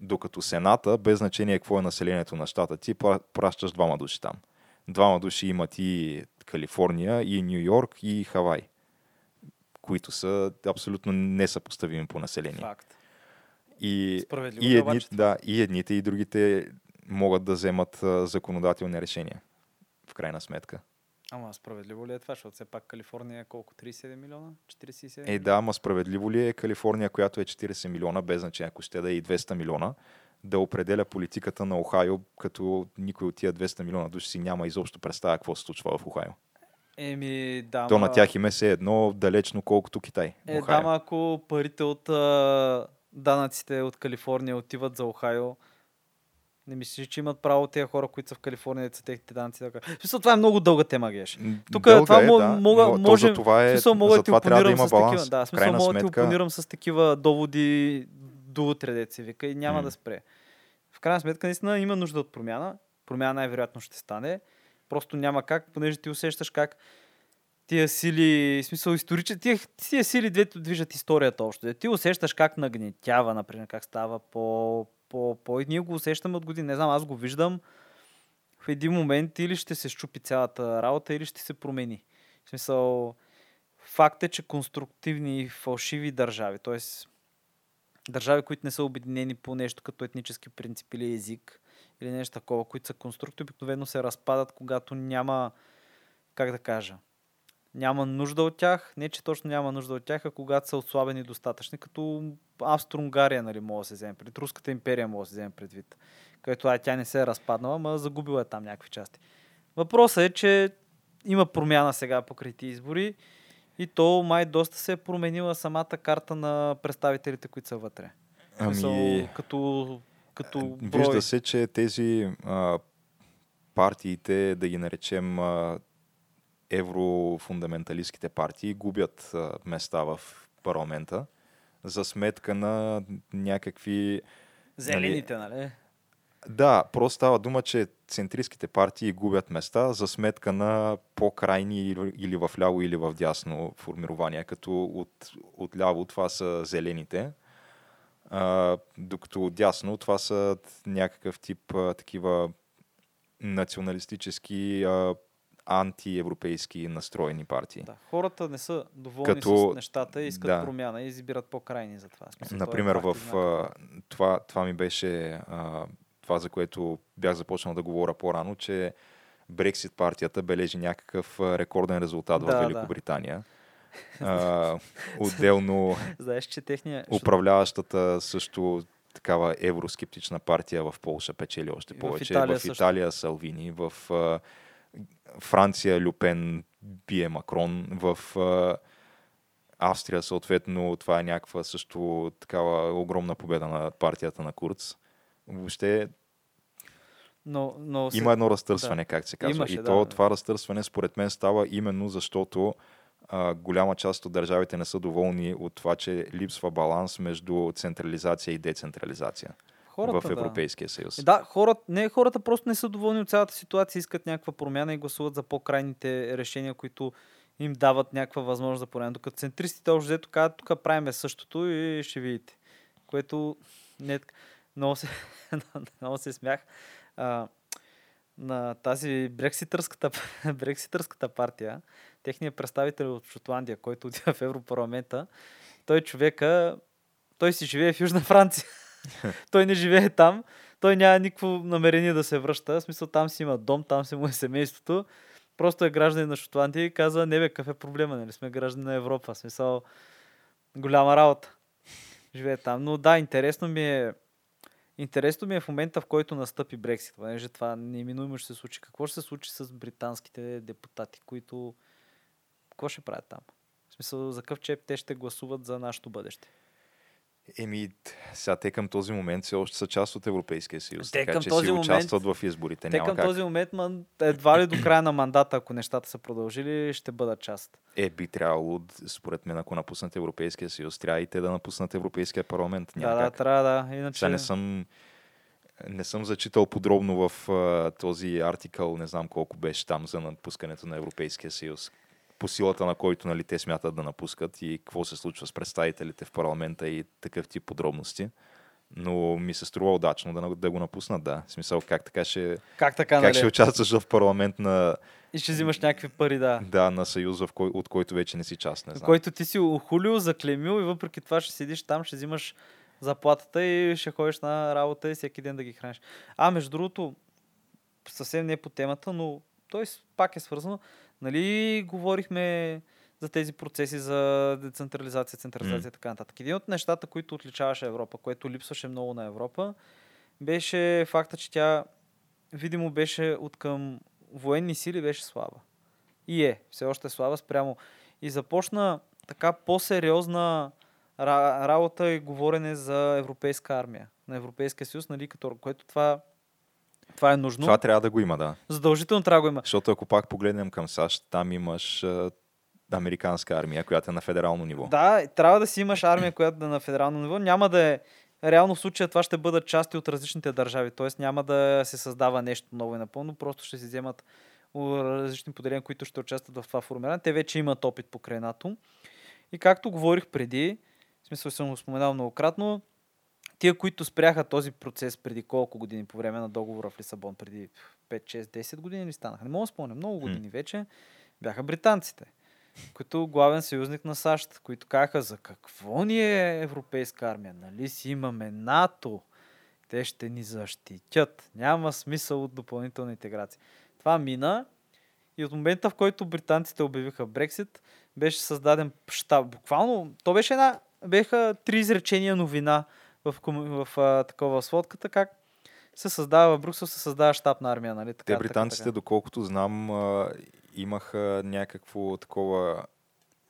Докато Сената, без значение какво е населението на щата, ти пращаш двама души там. Двама души имат и Калифорния, и Ню Йорк, и Хавай, които са абсолютно несъпоставими по население. Факт. И, и, едни, да, и едните и другите могат да вземат а, законодателни решения. В крайна сметка. Ама справедливо ли е това? Защото все пак Калифорния е колко? трийсет и седем милиона? четирийсет и седем Е да, ама справедливо ли е Калифорния, която е четирийсет милиона, без значение, ако ще да е и двеста милиона, да определя политиката на Охайо, като никой от тия двеста милиона души си няма изобщо представя какво се случва в Охайо. Еми, да, То ма... на тях им е се едно далечно колкото Китай. Е, да, ма, ако парите от... А... данъците от Калифорния отиват за Охайо. Не мислиш, че имат право тези хора, които са в Калифорния, да са техните данъци. Всъщност, това е много дълга тема, Геш. Тук това е, мога, да. мога, може, за това е, смисъл, мога за това да ти опонирам да с такива. Да, смисъл, Крайна мога да сметка... ти опонирам с такива доводи до утре, деца вика, и няма mm. да спре. В крайна сметка, наистина има нужда от промяна. Промяна най-вероятно ще стане. Просто няма как, понеже ти усещаш как тия сили, в смисъл исторични, тия, тия сили двете движат историята общо. Ти усещаш как нагнетява, например, как става по... по, по... Ние го усещаме от години. Не знам, аз го виждам в един момент или ще се счупи цялата работа, или ще се промени. В смисъл, факт е, че конструктивни и фалшиви държави, т.е. държави, които не са обединени по нещо като етнически принцип или език, или нещо такова, които са конструкти, обикновено се разпадат, когато няма, как да кажа, няма нужда от тях, не че точно няма нужда от тях, а когато са отслабени достатъчни, като Австро-Унгария, нали, мога да се вземе предвид, Руската империя мога да се вземе предвид, където а, тя не се е разпаднала, ма загубила е там някакви части. Въпросът е, че има промяна сега покрити избори и то май доста се е променила самата карта на представителите, които са вътре. Ами... Мисъл, като, като брой... Вижда се, че тези а, партиите, да ги наречем а, еврофундаменталистските партии, губят а, места в парламента за сметка на някакви... Зелените, нали? нали? Да, просто става дума, че центристските партии губят места за сметка на по-крайни или в ляво, или в дясно формирования, като от, от ляво това са зелените, а, докато от дясно това са някакъв тип а, такива националистически, а, антиевропейски настроени партии. Да, хората не са доволни като... с нещата и искат да. промяна и избират по-крайни за това. Смисъл, например, това е в а, това, това ми беше... А, това, за което бях започнал да говоря по-рано, че Брексит партията бележи някакъв рекорден резултат да, в Великобритания. Да. А, отделно знаеш, че техния... управляващата също такава евроскептична партия в Полша печели още повече. В Италия, в Италия Салвини, в а, Франция Люпен бие Макрон, в а, Австрия съответно това е някаква също такава огромна победа на партията на Курц. Въобще но, но, има едно разтърсване, да. как се казва. Имаше, и то, да, това да. разтърсване според мен става именно защото а, голяма част от държавите не са доволни от това, че липсва баланс между централизация и децентрализация хората, в Европейския да. съюз. Да, хората, не, хората просто не са доволни от цялата ситуация, искат някаква промяна и гласуват за по-крайните решения, които им дават някаква възможност за промяна. Докато центристите още взето казват, тук правиме същото и ще видите. Което не е така. Много се, много се смях а, на тази брекситърската, брекситърската партия. Техният представител от Шотландия, който отива в Европарламента, той човека, той си живее в Южна Франция. Той не живее там. Той няма никакво намерение да се връща. В смисъл, там си има дом, там си му е семейството. Просто е гражданин на Шотландия и казва, не бе, какъв е проблема, нали сме граждани на Европа. В смисъл, голяма работа. Живее там. Но да, интересно ми е Интересно ми е в момента, в който настъпи Брексит. Понеже това неминуемо ще се случи. Какво ще се случи с британските депутати, които... Какво ще правят там? В смисъл, за къв чеп те ще гласуват за нашето бъдеще? Еми, сега те към този момент все още са част от Европейския съюз. Те така че си момент, участват в изборите. Те няма към как. този момент, едва ли до края на мандата, ако нещата са продължили, ще бъдат част. Е, би трябвало, според мен, ако напуснат Европейския съюз, трябва и те да напуснат Европейския парламент. Няма да, как. да, трябва да. Иначе... Сега не съм, не съм зачитал подробно в а, този артикъл, не знам колко беше там за напускането на Европейския съюз. По силата на който, нали, те смятат да напускат и какво се случва с представителите в парламента и такъв тип подробности. Но ми се струва удачно да, да го напуснат, да. В смисъл, как така ще, как така, как ще участваш в парламент на... И ще взимаш някакви пари, да. Да, на съюза, в кой, от който вече не си част, не знам. Който ти си охулил, заклемил и въпреки това ще седиш там, ще взимаш заплатата и ще ходиш на работа и всеки ден да ги храниш. А, между другото, съвсем не е по темата, но той пак е свързано. Нали, говорихме за тези процеси за децентрализация, централизация и mm. така нататък. Един от нещата, които отличаваше Европа, което липсваше много на Европа, беше факта, че тя видимо беше от към военни сили беше слаба. И е, все още е слаба спрямо. И започна така по-сериозна работа и говорене за европейска армия, на Европейския съюз, нали, като, което това Това е нужно. Това трябва да го има, да. Задължително трябва да го има. Защото ако пак погледнем към САЩ, там имаш е, американска армия, която е на федерално ниво. Да, трябва да си имаш армия, която е на федерално ниво. Няма да е... Реално в случая това ще бъдат части от различните държави. Тоест няма да се създава нещо ново и напълно. Просто ще се вземат различни поделения, които ще участват в това формиране. Те вече имат опит покрай НАТО. И както говорих преди, в смисъл съм го споменал многократно, тия, които спряха този процес преди колко години по време на договора в Лисабон, преди пет, шест, десет години ли станаха? Не мога да спомня, много години hmm. вече бяха британците, които главен съюзник на САЩ, които казаха, за какво ни е европейска армия, нали си имаме НАТО, те ще ни защитят, няма смисъл от допълнителна интеграция. Това мина и от момента, в който британците обявиха Брексит, беше създаден щаб. Буквално, то беше една, беха три изречения новина в, в, в а, такова сводката, как се създава в Брюксел, се създава щаб на армия. Нали? Така, те британците, така, така. Доколкото знам, а, имаха някакво такова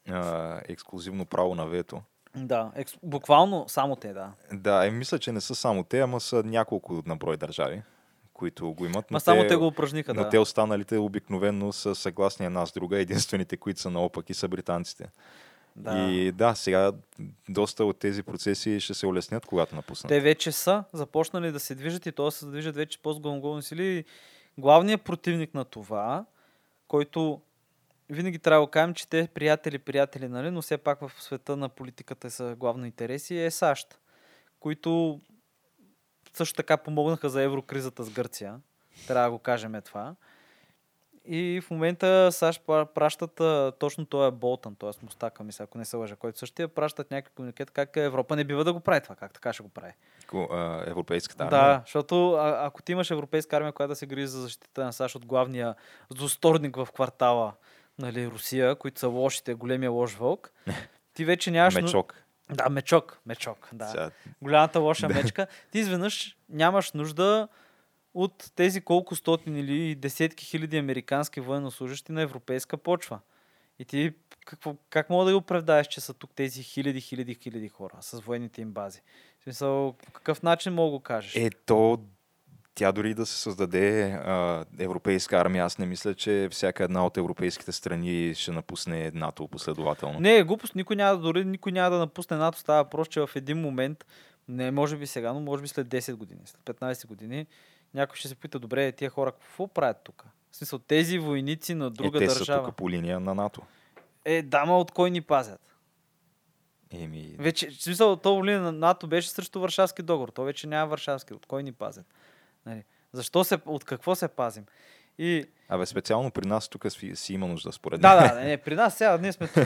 а, ексклузивно право на вето. Да, експ... буквално само те, да. Да, е, мисля, че не са само те, ама са няколко на брой държави, които го имат. Но Ма само те, те го упражниха, но да. Но те останалите обикновено са съгласни една с друга. Единствените, които са наопаки, са британците. Да. И да, сега доста от тези процеси ще се улеснят, когато напуснат. Те вече са започнали да се движат и то се движат вече по-сголомголни сили. Главният противник на това, който винаги трябва да кажем, че те приятели, приятели, нали, но все пак в света на политиката са главни интереси, е САЩ, които също така помогнаха за еврокризата с Гърция. Трябва да го кажем е това. И в момента САЩ пращат точно този Болтън, т.е. Мустака, мисля, ако не се лъжа, който същия, пращат някакви комуникет, как Европа не бива да го прави това, как така ще го прави. Европейската армия. Да, защото а- ако ти имаш европейска армия, която да се грижи за защита на САЩ от главния злосторник в квартала, нали, Русия, които са лошите, големия лош вълк, ти вече нямаш... Мечок. Да, мечок, мечок, да. Сега... Голямата лоша мечка. Ти изведнъж нямаш нужда от тези колко стотин или десетки хиляди американски военнослужащи на европейска почва. И ти какво, как мога да ги оправдаеш, че са тук тези хиляди, хиляди, хиляди хора с военните им бази? В смисъл, по какъв начин мога да го кажеш? Ето, тя дори да се създаде а, европейска армия, аз не мисля, че всяка една от европейските страни ще напусне НАТО последователно. Не, глупост, никой няма, дори никой няма да напусне НАТО. Става просто, че в един момент, не може би сега, но може би след десет години, след петнайсет години, някой ще се пита, добре, тия хора какво правят тук? В смисъл, тези войници на друга е, те държава. Те са тук по линия на НАТО. Е, да, ма от кой ни пазят? Еми... Вече, в смисъл, то линия на НАТО беше срещу Варшавски договор. То вече няма Варшавски. От кой ни пазят? Нали? Защо се, от какво се пазим? И... Абе, специално при нас тук си има нужда, според мен. Да, да, не, при нас сега, ние сме тук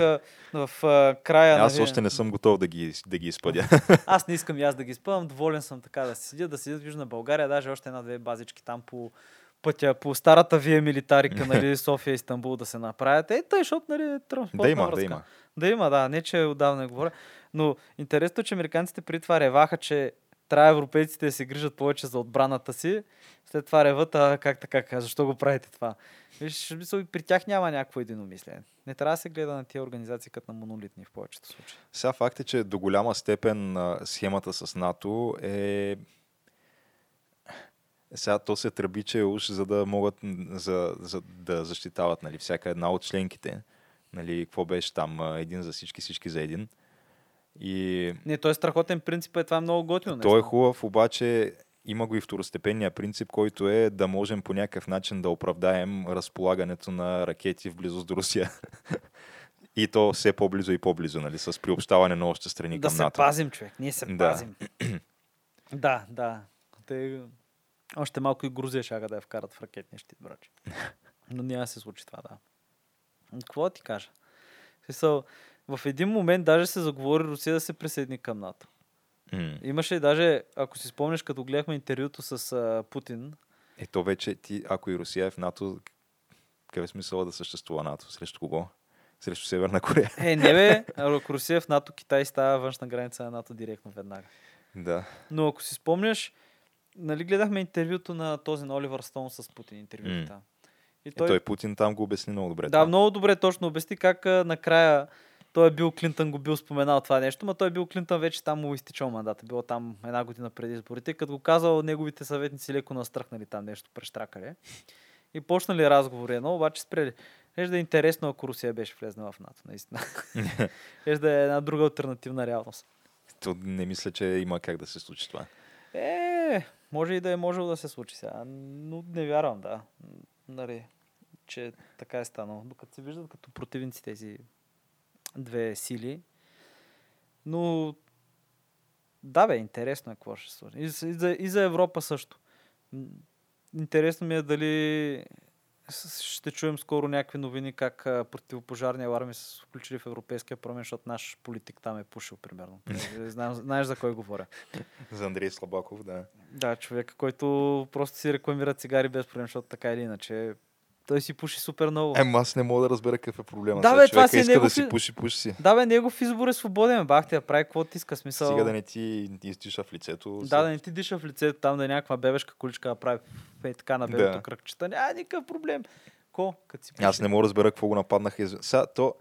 в а, края... Аз нали... още не съм готов да ги, да ги изпъдя. Аз не искам и аз да ги изпъдам, доволен съм така да се седя, да седят в Южна България, даже още една-две базички там по пътя, по старата вия милитарика, нали, София и Истанбул да се направят. Е, тъй, защото, нали, транспортна да има, връзка. Да има, да има. Да, не, че отдавна не говоря. Но интересно е, че американците преди това реваха, че трябва европейците да се грижат повече за отбраната си, след това ревът, а как така, защо го правите това? Виж, мисля, при тях няма някакво единомислие. Не трябва да се гледа на тия организации като на монолитни в повечето случаи. Сега факт е, че до голяма степен схемата с НАТО е... Сега то се тръби, че уж за да могат за, за, да защитават, нали, всяка една от членките. Нали, какво беше там? Един за всички, всички за един. И... Не, той е страхотен принцип, е това е много готино. Той е хубав, обаче има го и второстепенния принцип, който е да можем по някакъв начин да оправдаем разполагането на ракети в близост до Русия. И то все по-близо и по-близо, нали, с приобщаване на още страни към НАТО. Да се пазим, човек, ние се да. пазим. да, да. Те... Още малко и Грузия шага да я вкарат в ракетния щит, брат. Но няма се случи това, да. Какво ти кажа? Съсъл... В един момент даже се заговори Русия да се присъедини към НАТО. Mm. Имаше даже, ако си спомнеш, като гледахме интервюто с а, Путин... Ето вече ти, ако и Русия е в НАТО, какъв е смисъл да съществува НАТО? Срещу кого? Срещу Северна Корея? Е, не бе, ако Русия е в НАТО, Китай става външна граница на НАТО директно веднага. Да. Но ако си спомняш, нали гледахме интервюто на този на Оливър Стоун с Путин, интервюто там. Mm. И той... Е, той Путин там го обясни много добре. Да, това. Много добре точно обясни как а, накрая... Той е бил Клинтън, го бил споменал това нещо, но той е бил Клинтън вече там му изтичал мандата. Било там една година преди изборите. Като го казал, неговите съветници леко настръхнали там нещо, прещракали. И почнали разговори едно, обаче спрели. Реже да е интересно, ако Русия беше влезнала в НАТО, наистина. Реже да е една друга альтернативна реалност. То не мисля, че има как да се случи това. Е, може и да е можело да се случи сега, но не вярвам, да. Нали, че така е станало. Докато се виждат като противници тези две сили, но Да бе, интересно е какво ще се случи. И за, и за Европа също. Интересно ми е дали ще чуем скоро някакви новини как противопожарни аларми са включили в Европейския парламент, защото наш политик там е пушил, примерно. Знаеш, знаеш за кой говоря. За Андрей Слабаков, да. Да, човек, който просто си рекламира цигари без проблем, защото така или иначе той си пуши супер много. Ема аз не мога да разбера какъв е проблема. Да, бе, човека иска негов... да си пуши, пуши си. Да бе, негов избор е свободен, бахте да прави каквото иска, смисъл. Сега да не ти издиша в лицето. Да, да не ти диша в лицето, там да е някаква бебешка количка да прави е така на бебето да. Кръгчета. Няма никакъв проблем. Ко, като си пуши? Аз не мога да разбера какво го нападнаха. Из... Са, то...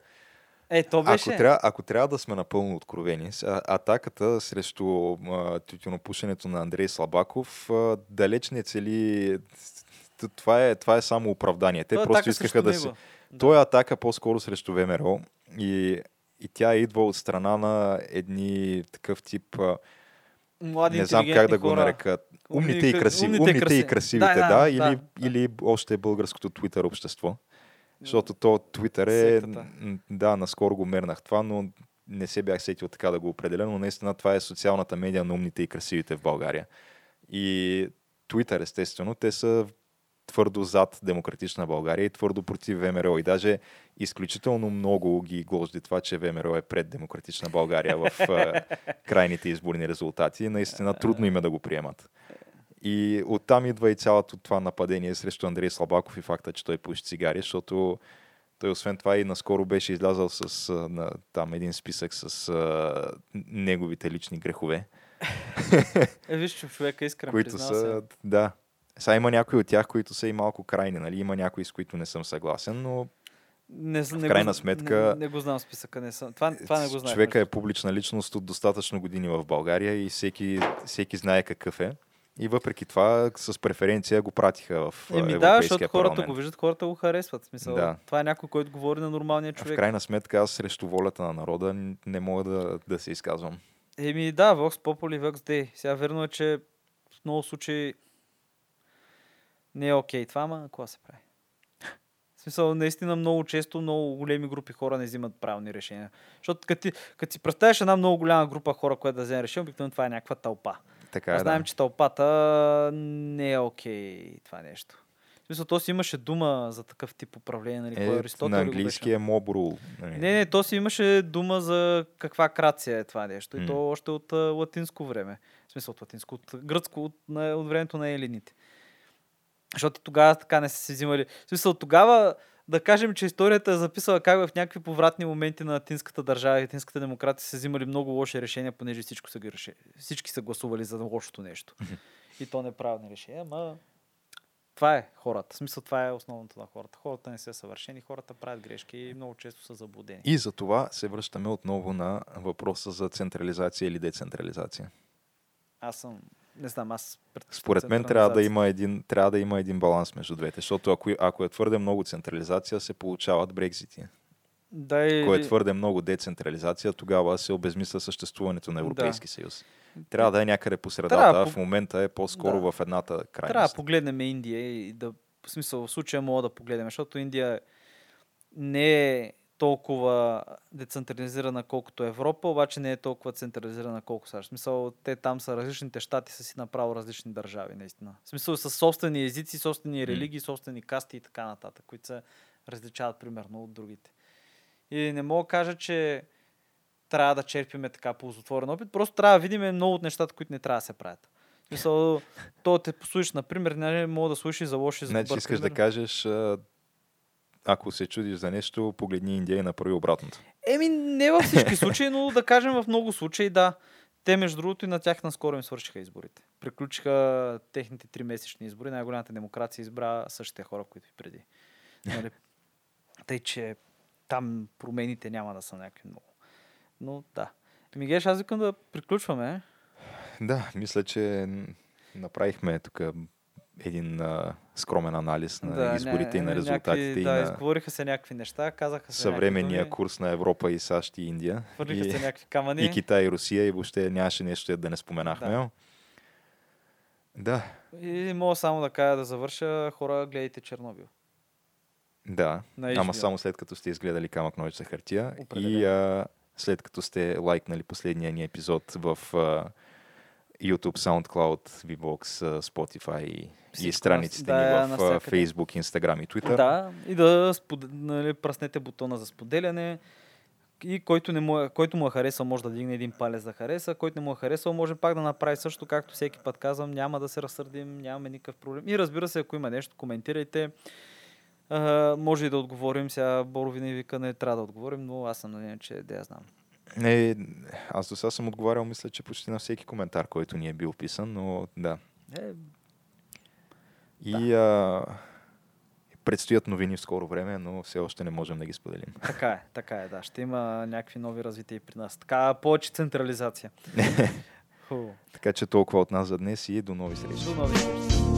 Е, то беше... ако, трябва, ако трябва да сме напълно откровени, атаката срещу тютюнопушенето на Андрей Слабаков а, далеч не цели... Това е, това е само оправдание. Те той просто искаха да си... Да. Той атака по-скоро срещу ВМРО и, и тя идва от страна на едни такъв тип... Млади, не знам как да го нарекат. Умните, умните, и, красив... умните, умните и красивите, да. да, да, или, да. Или още българското Twitter общество. Защото то Twitter е... Сектата. Да, наскоро го мернах това, но не се бях сетил така да го определя, но наистина това е социалната медия на умните и красивите в България. И Twitter, естествено, те са... твърдо зад Демократична България и твърдо против ВМРО. И даже изключително много ги гложди това, че ВМРО е пред Демократична България в крайните изборни резултати. Наистина трудно им е да го приемат. И оттам идва и цялото това нападение срещу Андрей Слабаков и факта, че той пуши цигари, защото той освен това и наскоро беше излязал с на, там един списък с а, неговите лични грехове. Е, виж, че човека искрен признава се. Да. Сега има някои от тях, които са и малко крайни, нали? Има някои, с които не съм съгласен, но не, в крайна не, сметка... Не, не го знам списъка, не съм. Това, това не го знам. Човека е публична личност от достатъчно години в България и всеки, всеки знае какъв е. И въпреки това с преференция го пратиха в Еми, Европейския парламент. Да, защото парламент. Хората го виждат, хората го харесват. Смисъл, да. Това е някой, който говори на нормалния човек. А в крайна сметка аз срещу волята на народа не мога да, да се изказвам. Еми да, Vox Populi, Vox Dei. Сега верно е, че в много случаи не е окей okay, това, ама какво се прави? В смисъл, наистина много често много големи групи хора не взимат правилни решения. Защото като си представиш една много голяма група хора, която да вземе решение, обикновено това е някаква тълпа. Така, а знаем, да. Че тълпата не е окей okay, това нещо. В смисъл, то си имаше дума за такъв тип управление. Нали, е, Аристотел, на английски е mob rule. Не, не, то си имаше дума за каква крация е това нещо. Mm. И то още от а, латинско време. В смисъл, от латинско, от гръцко, от, на, от времето на елините. Защото тогава така не са се взимали. В смисъл, тогава да кажем, че историята е записала как в някакви повратни моменти на атинската държава и атинската демокрация са взимали много лоши решения, понеже всичко са ги решили. Всички са гласували за лошото нещо. И то не е правилно решение. Ама това е хората. В смисъл, това е основното на хората. Хората не са съвършени, хората правят грешки и много често са заблудени. И за това се връщаме отново на въпроса за централизация или децентрализация. Аз съм... Не знам, аз според мен трябва да има един, трябва да има един баланс между двете, защото ако, ако е твърде много централизация, се получават брекзити. Да, и... Ако е твърде много децентрализация, тогава се обезмисля съществуването на Европейски да. Съюз. Трябва да е някъде по средата, а в момента е по-скоро да. В едната крайност. Трябва да погледнем Индия и да, в смисъл в случая мога да погледнем, защото Индия не е толкова децентрализирана, колкото Европа, обаче не е толкова централизирана, колко САЩ. В смисъл, те там са различните щати, са си направо различни държави, наистина. В смисъл, са собствени езици, собствени религии, собствени касти и така нататък, които се различават примерно от другите. И не мога да кажа, че трябва да черпиме така ползотворен опит, просто трябва да видим много от нещата, които не трябва да се правят. В смисъл, то те послушаш, например, не мога да слушаш за лоши за добър. Значи искаш да кажеш... Ако се чудиш за нещо, погледни Индия и направи обратното. Еми, не във всички случаи, но да кажем в много случаи, да. Те, между другото, и на тях наскоро им свършиха изборите. Приключиха техните тримесечни избори. Най-голямата демокрация избра същите хора, които и преди. Нали? Тъй, че там промените няма да са някакви много. Но да. Мигеш, аз викам да приключваме. Да, мисля, че направихме тук... един а, скромен анализ на да, изборите не, и на резултатите. Някакви, и да, на... изговориха се някакви неща, казаха се съвременния курс на Европа и САЩ и Индия. Хвърлиха се някакви камъни. И Китай и Русия и въобще нямаше нещо да не споменахме. Да. да. И мога само да кажа да завърша, хора, гледайте Чернобил. Да, ама само след като сте изгледали камък, ножица, хартия. Определен. И а, след като сте лайкнали последния ни епизод в... А, YouTube, SoundCloud, VBox, Spotify и, и страниците да, ни в навсякъде. Facebook, Instagram и Twitter. Да, и да спод... нали, пръснете бутона за споделяне. И който, не му, който му е харесал, може да дигне един палец да хареса. Който не му е харесал, може пак да направи също, както всеки път казвам. Няма да се разсърдим, нямаме никакъв проблем. И разбира се, ако има нещо, коментирайте. А, може и да отговорим. Сега Боро винаги вика, не трябва да отговорим, но аз съм наден, че да я знам. Не, аз до сега съм отговарял, мисля, че почти на всеки коментар, който ни е бил писан, но да. Е, и да. А, предстоят новини в скоро време, но все още не можем да ги споделим. Така е, така е, да. Ще има някакви нови развития при нас. Така, повече централизация. Така че толкова от нас за днес и до нови срещи. До нови срещи.